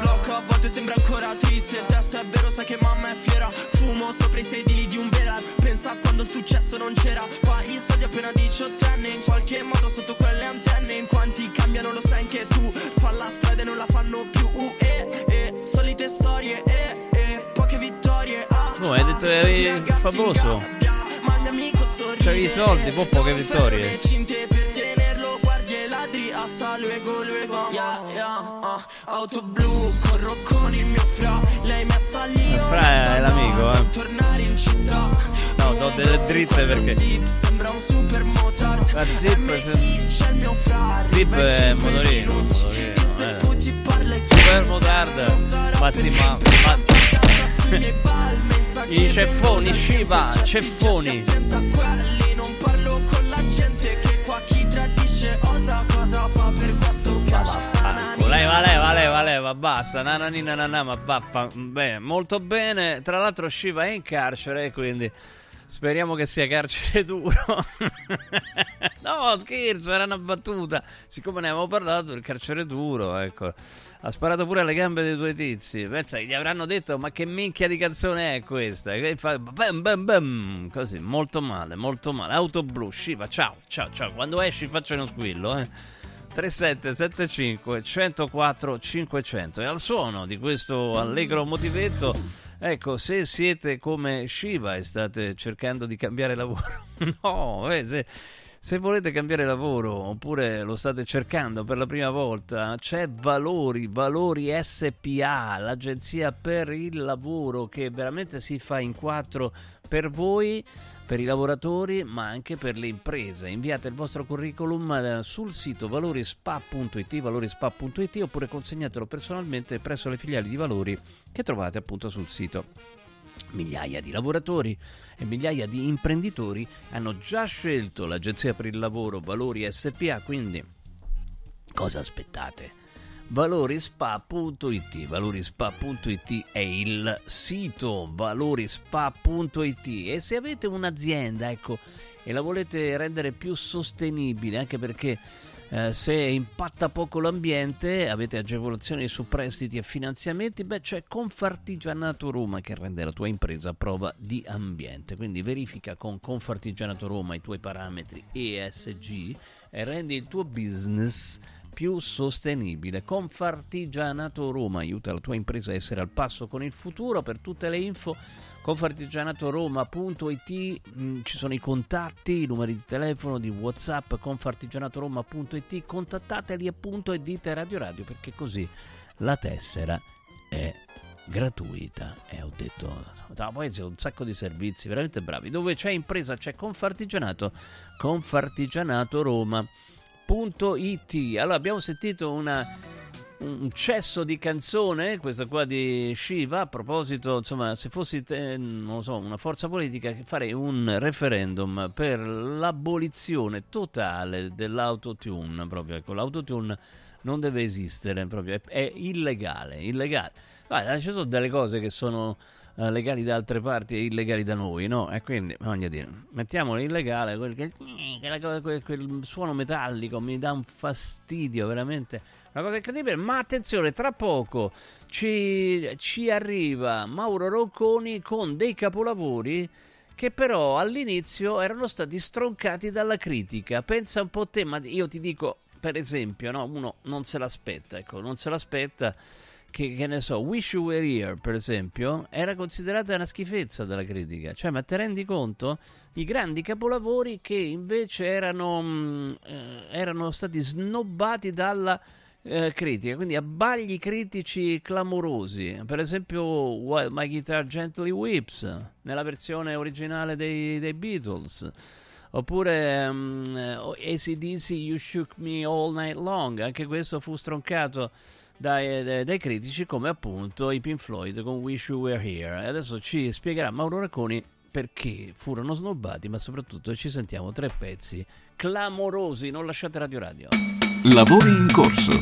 Blocco, a volte sembra ancora triste. Il testo è vero, sai che mamma è fiera. Fumo sopra i sedili di un velar. Pensa a quando il successo non c'era. Fa gli soldi appena diciottenne. In qualche modo sotto quelle antenne. In quanti cambiano lo sai anche tu. Fa la strada e non la fanno più. Uh, eh, eh, solite storie, eh, eh, poche vittorie. Ah, no, hai detto eri ah, famoso. C'hai i soldi, po' poche vittorie. Cinte per tenerlo, guardie ladri, a salve golue mamma. Auto blu, corro con il mio fra, lei mi assalì. Fra è l'amico, eh. Tornare in città. No, do delle dritte perché sembra un super motard. La zip è motorino, motorino. Super motard. Massima, massima. I ceffoni, Shiva, ceffoni. Senza quelli non parlo con la gente che qua chi tradisce osa cosa fa per questo piace. Lei va, lei va, lei va, lei va, basta. Nananina nanana, ma baffa. Beh, molto bene. Tra l'altro Shiva è in carcere, quindi speriamo che sia carcere duro. No, scherzo, era una battuta. Siccome ne avevo parlato del carcere duro, ecco. Ha sparato pure alle gambe dei due tizi. Pensa che gli avranno detto, ma che minchia di canzone è questa? E fa bam, bam, bam. Così, molto male, molto male. Auto blu, Shiva, ciao, ciao, ciao. Quando esci faccio uno squillo, eh. tre sette sette cinque uno zero quattro cinque zero zero. E al suono di questo allegro motivetto, ecco, se siete come Shiva e state cercando di cambiare lavoro. No, eh, se... Se volete cambiare lavoro oppure lo state cercando per la prima volta, c'è Valori, Valori S P A, l'agenzia per il lavoro che veramente si fa in quattro per voi, per i lavoratori, ma anche per le imprese. Inviate il vostro curriculum sul sito valorispa punto it, valorispa punto it, oppure consegnatelo personalmente presso le filiali di Valori che trovate appunto sul sito. Migliaia di lavoratori e migliaia di imprenditori hanno già scelto l'agenzia per il lavoro Valori S P A, quindi cosa aspettate? valorispa punto it, valorispa punto it è il sito, valorispa punto it. E se avete un'azienda, ecco, e la volete rendere più sostenibile, anche perché Eh, se impatta poco l'ambiente, avete agevolazioni su prestiti e finanziamenti, beh, c'è Confartigianato Roma che rende la tua impresa a prova di ambiente. Quindi verifica con Confartigianato Roma i tuoi parametri E S G e rendi il tuo business più sostenibile. Confartigianato Roma aiuta la tua impresa a essere al passo con il futuro. Per tutte le info confartigianato roma punto it, mh, ci sono i contatti, i numeri di telefono, di WhatsApp. Confartigianato roma punto it, contattateli appunto e dite Radio Radio, perché così la tessera è gratuita. E eh, ho detto, no, poi c'è un sacco di servizi veramente bravi. Dove c'è impresa c'è Confartigianato, confartigianato roma punto it. Allora, abbiamo sentito una un cesso di canzone, questa qua di Shiva. A proposito, insomma, se fossi eh, non lo so, una forza politica, farei un referendum per l'abolizione totale dell'autotune. Proprio, ecco, l'autotune non deve esistere, proprio è, è illegale, illegale. Guarda, ci sono delle cose che sono eh, legali da altre parti e illegali da noi, no? E quindi, voglio dire, mettiamolo illegale, quel, che, quel, quel, quel suono metallico mi dà un fastidio veramente. Una cosa incredibile, ma attenzione, tra poco ci, ci arriva Mauro Rocconi con dei capolavori che però all'inizio erano stati stroncati dalla critica. Pensa un po' te, ma io ti dico, per esempio, no, uno non se l'aspetta, ecco, non se l'aspetta, che, che ne so, Wish You Were Here, per esempio, era considerata una schifezza dalla critica. Cioè, ma te rendi conto? I grandi capolavori che invece erano, mh, eh, erano stati snobbati dalla Eh, critica, quindi abbagli critici clamorosi. Per esempio While My Guitar Gently Weeps nella versione originale dei, dei Beatles, oppure um, A C D C You Shook Me All Night Long, anche questo fu stroncato dai, dai, dai critici, come appunto i Pink Floyd con Wish You Were Here. E adesso ci spiegherà Mauro Racconi perché furono snobbati, ma soprattutto ci sentiamo tre pezzi clamorosi. Non lasciate Radio Radio. Lavori in corso.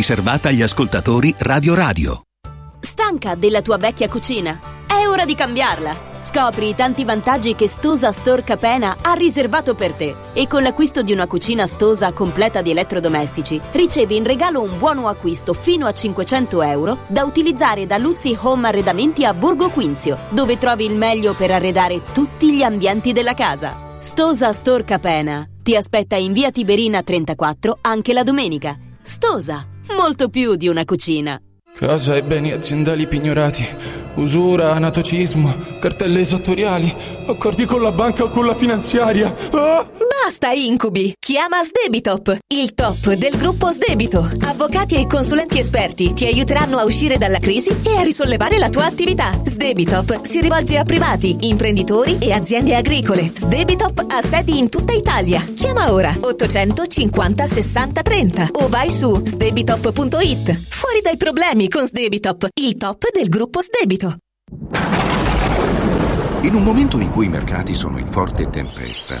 riservata agli ascoltatori Radio Radio. Stanca della tua vecchia cucina? È ora di cambiarla! Scopri i tanti vantaggi che Stosa Store Capena ha riservato per te e con l'acquisto di una cucina Stosa completa di elettrodomestici ricevi in regalo un buono acquisto fino a cinquecento euro da utilizzare da Luzzi Home Arredamenti a Borgo Quinzio, dove trovi il meglio per arredare tutti gli ambienti della casa. Stosa Store Capena ti aspetta in via Tiberina trentaquattro anche la domenica. Stosa, molto più di una cucina. Casa e beni aziendali pignorati, usura, anatocismo, cartelle esattoriali, accordi con la banca o con la finanziaria. Ah! Basta incubi! Chiama Sdebitop, il top del gruppo Sdebito. Avvocati e consulenti esperti ti aiuteranno a uscire dalla crisi e a risollevare la tua attività. Sdebitop si rivolge a privati, imprenditori e aziende agricole. Sdebitop ha sedi in tutta Italia. Chiama ora ottocentocinquanta sessanta trenta o vai su sdebitop punto it. Fuori dai problemi con Sdebitop, il top del gruppo Sdebito. In un momento in cui i mercati sono in forte tempesta,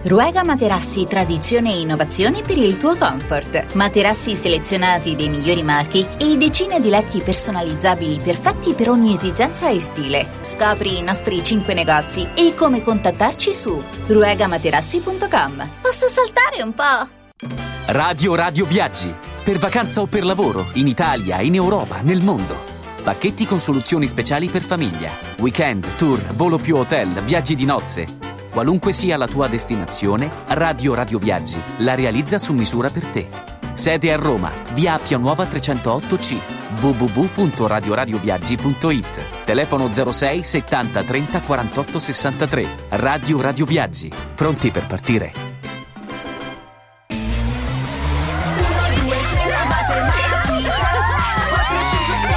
Ruega Materassi, tradizione e innovazione per il tuo comfort. Materassi selezionati dei migliori marchi e decine di letti personalizzabili perfetti per ogni esigenza e stile. Scopri i nostri cinque negozi e come contattarci su ruega materassi punto com. Posso saltare un po'? Radio Radio Viaggi. Per vacanza o per lavoro, in Italia, in Europa, nel mondo. Pacchetti con soluzioni speciali per famiglia. Weekend, tour, volo più hotel, viaggi di nozze. Qualunque sia la tua destinazione, Radio Radio Viaggi la realizza su misura per te. Sede a Roma, via Appia Nuova trecentootto C, w w w punto radio radio viaggi punto it, telefono zero sei settanta trenta quarantotto sessantatré. Radio Radio Viaggi, pronti per partire.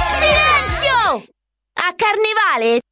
Silenzio! A Carnevale,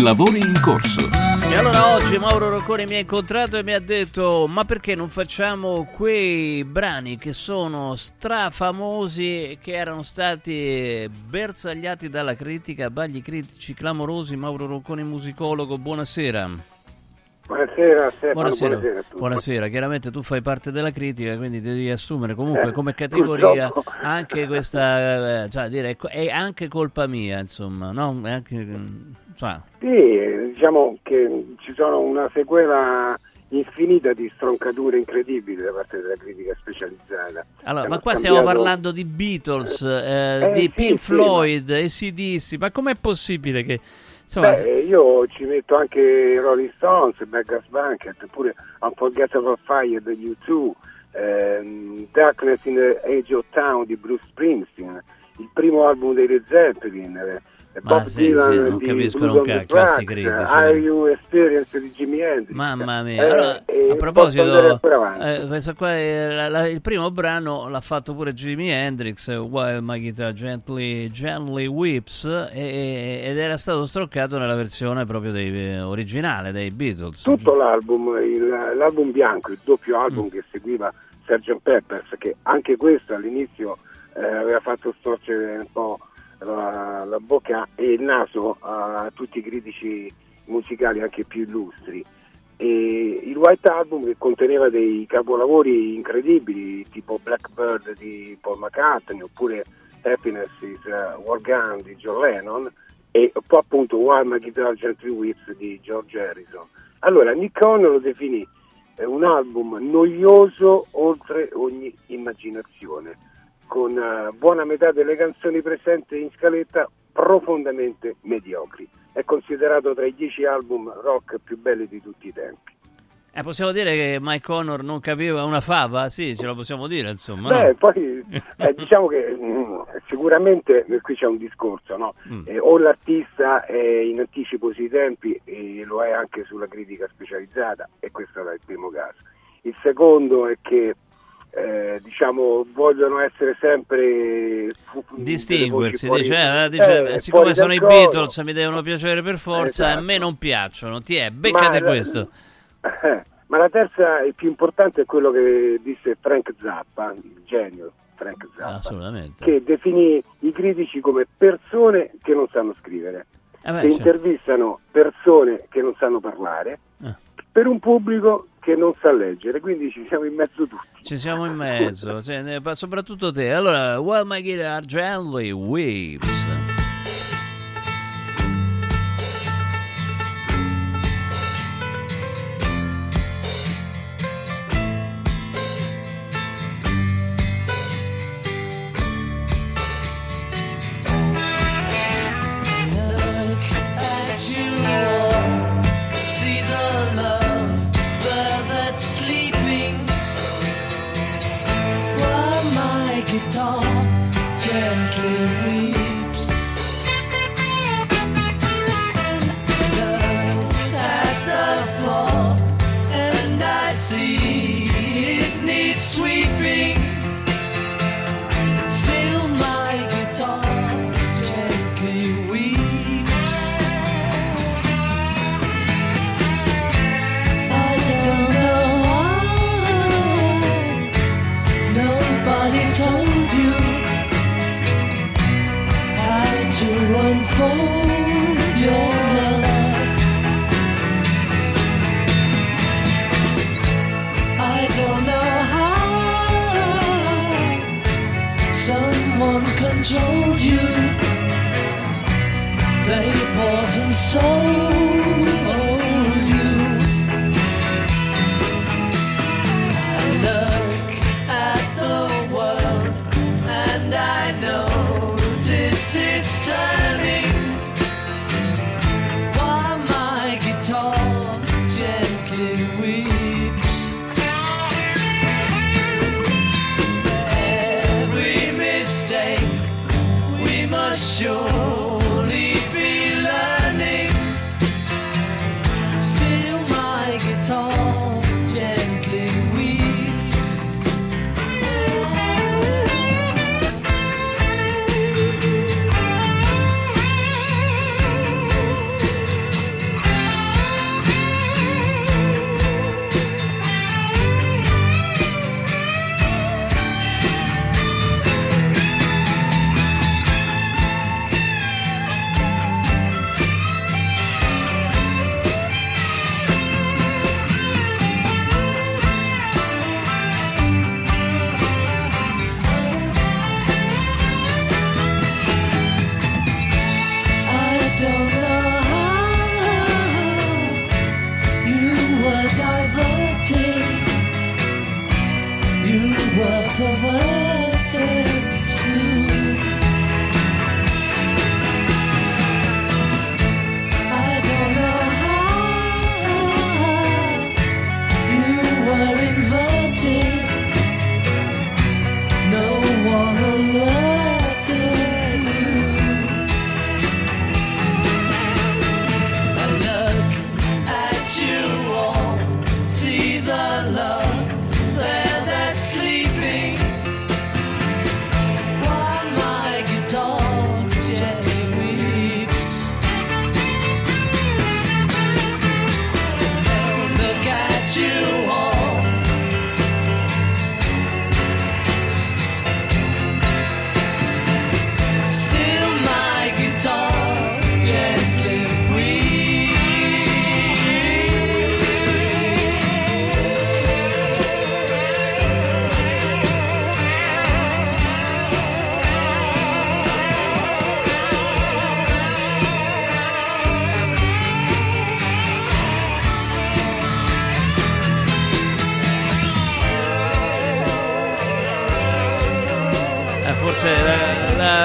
Lavori in corso. E allora oggi Mauro Rocconi mi ha incontrato e mi ha detto: ma perché non facciamo quei brani che sono strafamosi, che erano stati bersagliati dalla critica, bagli critici clamorosi? Mauro Rocconi, musicologo, buonasera. Buonasera, Stefano, buonasera. Buonasera a tutti. Buonasera, chiaramente tu fai parte della critica, quindi devi assumere comunque eh, come categoria purtroppo. Anche questa, eh, cioè dire, è anche colpa mia, insomma, no? È anche, cioè. Sì, diciamo che ci sono una sequela infinita di stroncature incredibili da parte della critica specializzata. Allora, siamo ma qua cambiato... stiamo parlando di Beatles, eh, eh, di sì, Pink sì, Floyd, A C D C, ma com'è possibile che... Beh, io ci metto anche Rolling Stones, Beggar's Banquet, oppure Unforgettable of Fire degli U due, ehm, Darkness in the Age of Town di Bruce Springsteen, il primo album dei Led Zeppelin, eh, Bob sì, Dylan sì, di Blues on the Tracks, Are You Experienced di Jimi Hendrix. Mamma mia, eh, allora, eh, a proposito, eh, questo qua è la, la, il primo brano l'ha fatto pure Jimi Hendrix, While My Guitar Gently, Gently Weeps, e, ed era stato stroccato nella versione proprio dei, originale dei Beatles. Tutto l'album, il, l'album bianco, il doppio album mm. che seguiva sergeant Pepper's, che anche questo all'inizio eh, aveva fatto storcere un po' La, la bocca e il naso a tutti i critici musicali anche più illustri, e il White Album che conteneva dei capolavori incredibili tipo Blackbird di Paul McCartney, oppure Happiness is a War Gun di John Lennon, e poi appunto While My Guitar Gently Weeps di George Harrison. Allora Nick Cohn lo definì un album noioso oltre ogni immaginazione, con uh, buona metà delle canzoni presenti in scaletta profondamente mediocri. È considerato tra i dieci album rock più belli di tutti i tempi. Eh, possiamo dire che Mike Connor non capiva una fava? Sì, ce lo possiamo dire, insomma. Beh, no? Poi eh, diciamo che mh, sicuramente qui c'è un discorso, no? Mm. Eh, o l'artista è in anticipo sui tempi, e lo è anche sulla critica specializzata, e questo era il primo caso. Il secondo è che Eh, diciamo vogliono essere sempre distinguersi, dice, eh, dice eh, siccome sono d'accordo. I Beatles mi devono piacere per forza, esatto. A me non piacciono, ti è, beccate ma questo la, eh, ma la terza e più importante è quello che disse Frank Zappa, il genio Frank Zappa, assolutamente, che definì i critici come persone che non sanno scrivere, eh beh, che cioè. intervistano persone che non sanno parlare eh. per un pubblico che non sa leggere, quindi ci siamo in mezzo tutti. Ci siamo in mezzo, cioè, soprattutto te. Allora, While My Guitar Gently Weeps.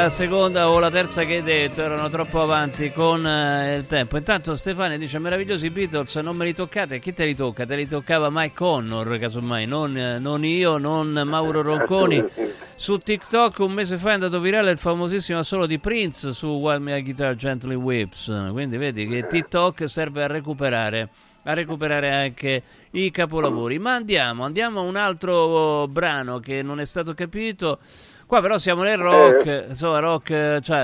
Seconda o la terza che hai detto, erano troppo avanti con eh, il tempo. Intanto Stefania dice: meravigliosi Beatles, non me li toccate. Chi te li tocca? Te li toccava Mike Connor, casomai, non, eh, non io, non Mauro Ronconi. Su TikTok un mese fa è andato virale il famosissimo assolo di Prince su While My Guitar Gently Whips, quindi vedi che TikTok serve a recuperare a recuperare anche i capolavori. Ma andiamo, andiamo a un altro brano che non è stato capito. Qua però siamo nel rock, eh, insomma rock, cioè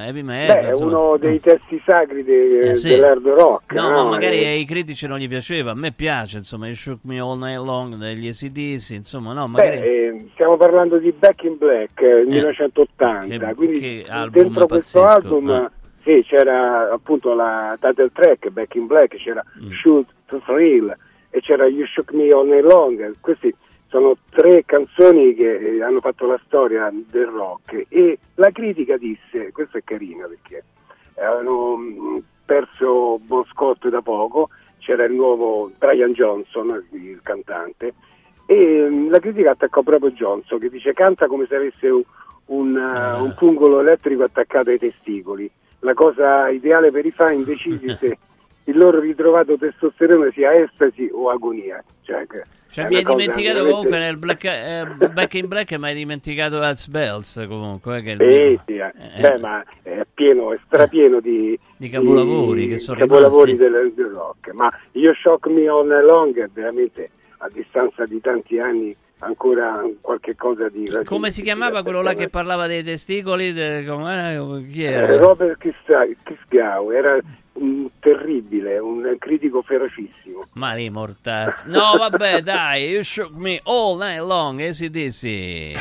heavy metal. Beh, è uno dei testi sacri de, eh, sì. dell'hard rock. No, no? Ma magari eh. ai critici non gli piaceva, a me piace, insomma, You Shook Me All Night Long degli A C D C, insomma, no, magari... Beh, eh, stiamo parlando di Back in Black, eh, millenovecentottanta, che, quindi che dentro questo pazzesco, album... Ma... Sì, c'era appunto la title track, Back in Black, c'era mm. Shoot to Thrill e c'era You Shook Me All Night Long, questi... Sono tre canzoni che hanno fatto la storia del rock e la critica disse, questo è carino perché hanno perso Bon Scott da poco, c'era il nuovo Brian Johnson, il cantante, e la critica attaccò proprio Johnson che dice canta come se avesse un, un, un pungolo elettrico attaccato ai testicoli, la cosa ideale per i fan indecisi se il loro ritrovato testosterone sia estasi o agonia. Cioè che Cioè, mi hai dimenticato veramente... comunque nel Black, eh, Back in Black mi hai dimenticato Hells Bells comunque che sì, sì, eh, beh, ma è pieno, è strapieno di, di capolavori, di, che sono capolavori del, del rock, ma You Shook Me All Night Long è veramente a distanza di tanti anni ancora qualche cosa di... Come si chiamava quello là che parlava dei testicoli? De... Chi era? Robert Kisgau, era un terribile, un critico ferocissimo. Ma li mortati. No, vabbè, dai, You Shook Me All Night Long, A C D C.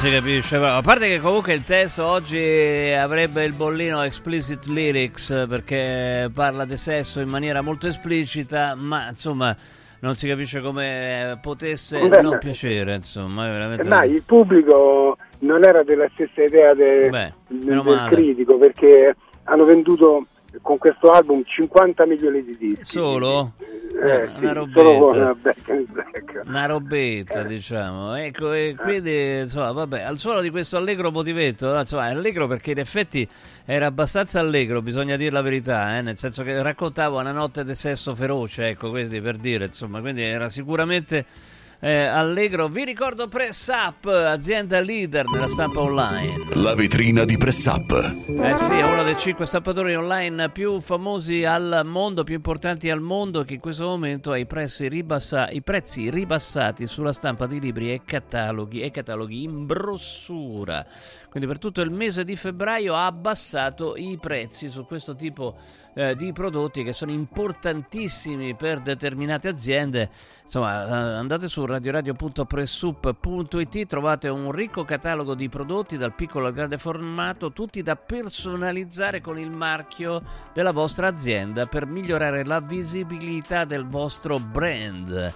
si capisce, a parte che comunque il testo oggi avrebbe il bollino explicit lyrics perché parla di sesso in maniera molto esplicita, ma insomma non si capisce come potesse beh, non piacere, insomma, veramente... Ma il pubblico non era della stessa idea de, beh, del, del critico, perché hanno venduto con questo album cinquanta milioni di dischi. Solo? Eh, eh, sì, una robetta. Solo con una, becca in becca. Una robetta, eh. diciamo. Ecco, e quindi, insomma, vabbè, al suono di questo allegro motivetto, insomma, allegro perché in effetti era abbastanza allegro, bisogna dire la verità, eh, nel senso che raccontava una notte di sesso feroce, ecco, questi per dire, insomma, quindi era sicuramente eh, allegro. Vi ricordo Pressup, azienda leader della stampa online. La vetrina di Pressup. Eh sì, è uno dei cinque stampatori online più famosi al mondo, più importanti al mondo, che in questo momento ha i prezzi, ribassa- i prezzi ribassati sulla stampa di libri e cataloghi e cataloghi in brossura. Quindi per tutto il mese di febbraio ha abbassato i prezzi su questo tipo eh, di prodotti che sono importantissimi per determinate aziende. Insomma, andate su radio radio punto pressup punto it, trovate un ricco catalogo di prodotti dal piccolo al grande formato, tutti da personalizzare con il marchio della vostra azienda per migliorare la visibilità del vostro brand.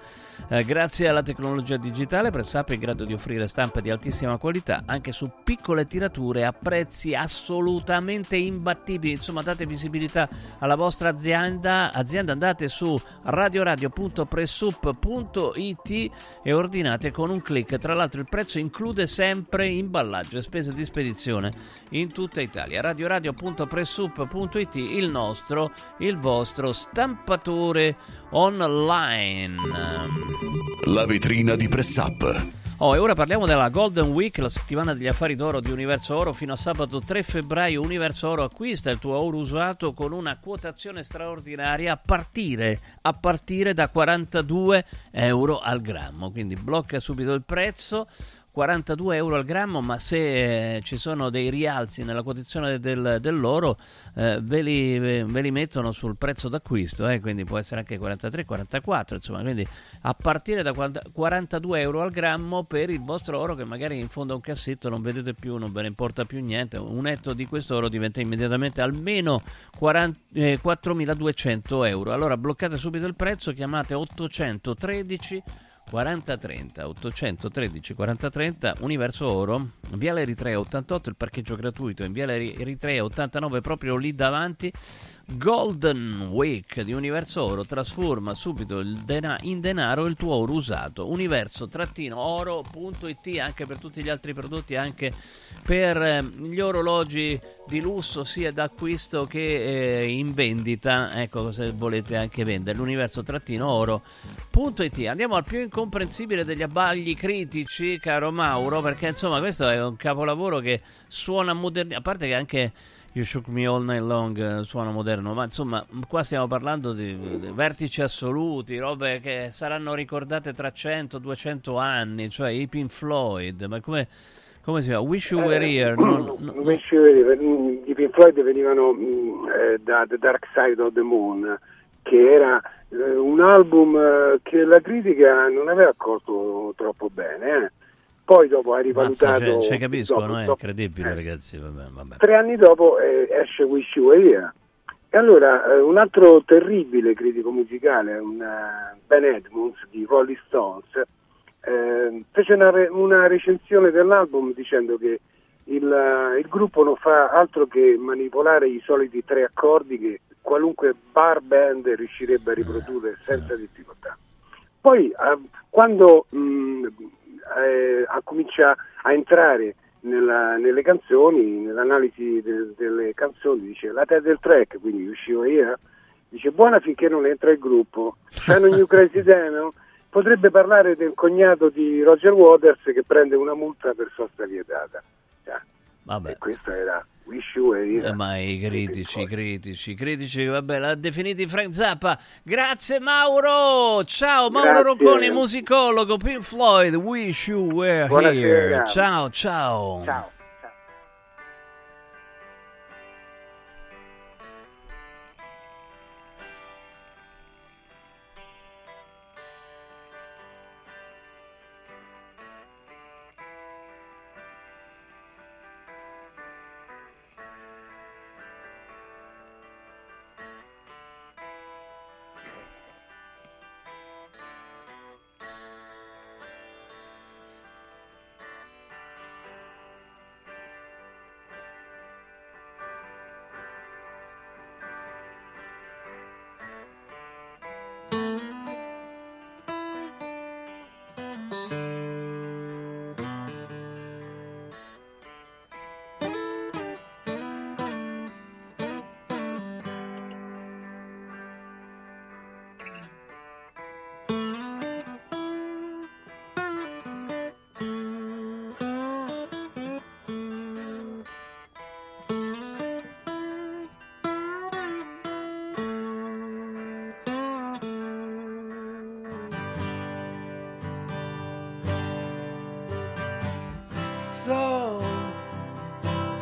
Eh, grazie alla tecnologia digitale, Pressup è in grado di offrire stampe di altissima qualità anche su piccole tirature a prezzi assolutamente imbattibili. Insomma, date visibilità alla vostra azienda, azienda andate su radio radio punto pressup punto it e ordinate con un click. Tra l'altro il prezzo include sempre imballaggio e spese di spedizione in tutta Italia. radio radio punto pressup punto it, il nostro, il vostro stampatore online. La vetrina di Pressup. Oh, e ora parliamo della Golden Week, la settimana degli affari d'oro di Universo Oro. Fino a sabato tre febbraio Universo Oro acquista il tuo oro usato con una quotazione straordinaria a partire, a partire da quarantadue euro al grammo. Quindi blocca subito il prezzo, quarantadue euro al grammo, ma se eh, ci sono dei rialzi nella quotazione del, dell'oro eh, ve, li, ve li mettono sul prezzo d'acquisto, eh, quindi può essere anche quarantatré quarantaquattro, insomma, quindi a partire da quarantadue euro al grammo per il vostro oro che magari in fondo a un cassetto non vedete più, non ve ne importa più niente. Un etto di quest'oro diventa immediatamente almeno quaranta, eh, quattromiladuecento euro. Allora bloccate subito il prezzo, chiamate ottocentotredici quaranta trenta, ottocentotredici quaranta trenta, Universo Oro, Viale Eritrea ottantotto, il parcheggio gratuito in Viale Eritrea ottantanove, proprio lì davanti. Golden Week di Universo Oro, trasforma subito il dena- in denaro il tuo oro usato. Universo oro punto it, anche per tutti gli altri prodotti, anche per eh, gli orologi di lusso sia d'acquisto che eh, in vendita, ecco, se volete anche vendere, universo oro punto it. Andiamo al più incomprensibile degli abbagli critici, caro Mauro, perché insomma questo è un capolavoro che suona moderno, a parte che anche You Shook Me All Night Long suona moderno, ma insomma qua stiamo parlando di, di vertici assoluti, robe che saranno ricordate tra cento duecento anni, cioè i Pink Floyd. Ma come, come si chiama? Wish You Were Here. Non, non... Wish You Were Here. I Pink Floyd venivano eh, da The Dark Side of the Moon, che era eh, un album eh, che la critica non aveva accolto troppo bene, eh. Poi dopo ha rivalutato... Mazza, ce capiscono, dopo, è incredibile, eh, ragazzi. Vabbè, vabbè. Tre anni dopo eh, esce Wish You Were Here. E allora eh, un altro terribile critico musicale, un, uh, Ben Edmonds di Rolling Stones, eh, fece una, re- una recensione dell'album dicendo che il, uh, il gruppo non fa altro che manipolare i soliti tre accordi che qualunque bar band riuscirebbe a riprodurre eh, senza eh. difficoltà. Poi uh, quando... Mh, Eh, a, comincia a entrare nella, nelle canzoni, nell'analisi de, delle canzoni, dice la testa del track, quindi uscivo io, dice buona finché non entra il gruppo. C'hanno New Crazy Demo, potrebbe parlare del cognato di Roger Waters che prende una multa per sosta vietata. Vabbè. E questa era Wish You Were Here. Ma i critici, i critici, critici, vabbè, l'ha definiti Frank Zappa. Grazie Mauro, ciao. Grazie. Mauro Rocconi, musicologo, Pink Floyd, Wish You Were Buonasera. Here. Ciao, ciao. Ciao.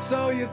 So you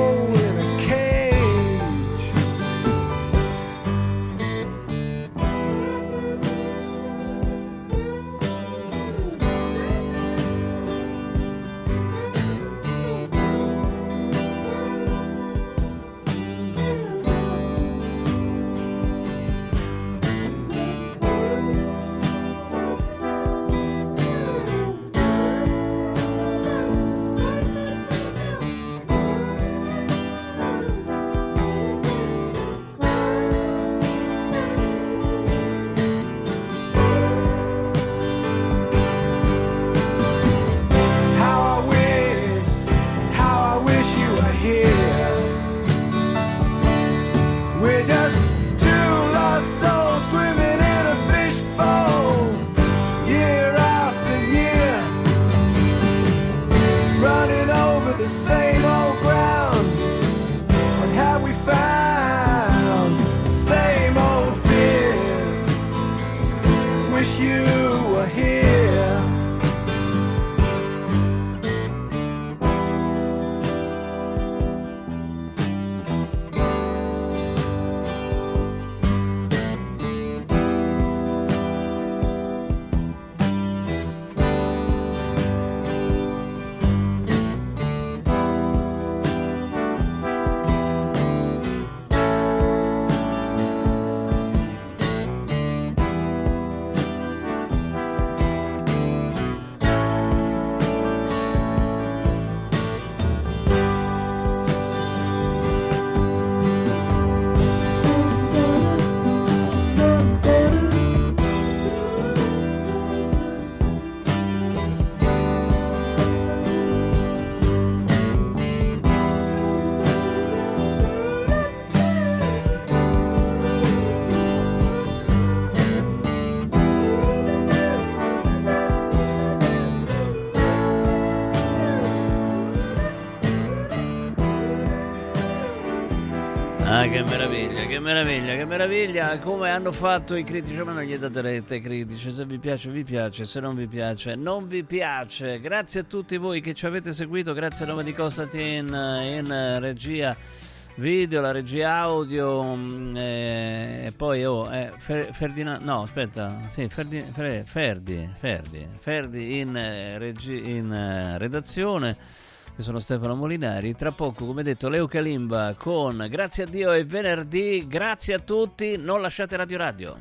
Che meraviglia, che meraviglia, che meraviglia, come hanno fatto i critici, ma non gli date retta ai critici, se vi piace vi piace, se non vi piace non vi piace. Grazie a tutti voi che ci avete seguito, grazie a nome di Costatin in regia video, la regia audio, eh, e poi oh, eh, Fer, Ferdinand, no aspetta, sì, Ferdi, Fer, Ferdi, Ferdi, Ferdi in, eh, regi, in eh, redazione. Io sono Stefano Molinari, tra poco come detto Leo Calimba con Grazie a Dio e venerdì, grazie a tutti, non lasciate Radio Radio.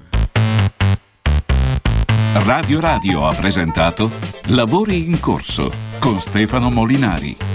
Radio Radio ha presentato Lavori in corso con Stefano Molinari.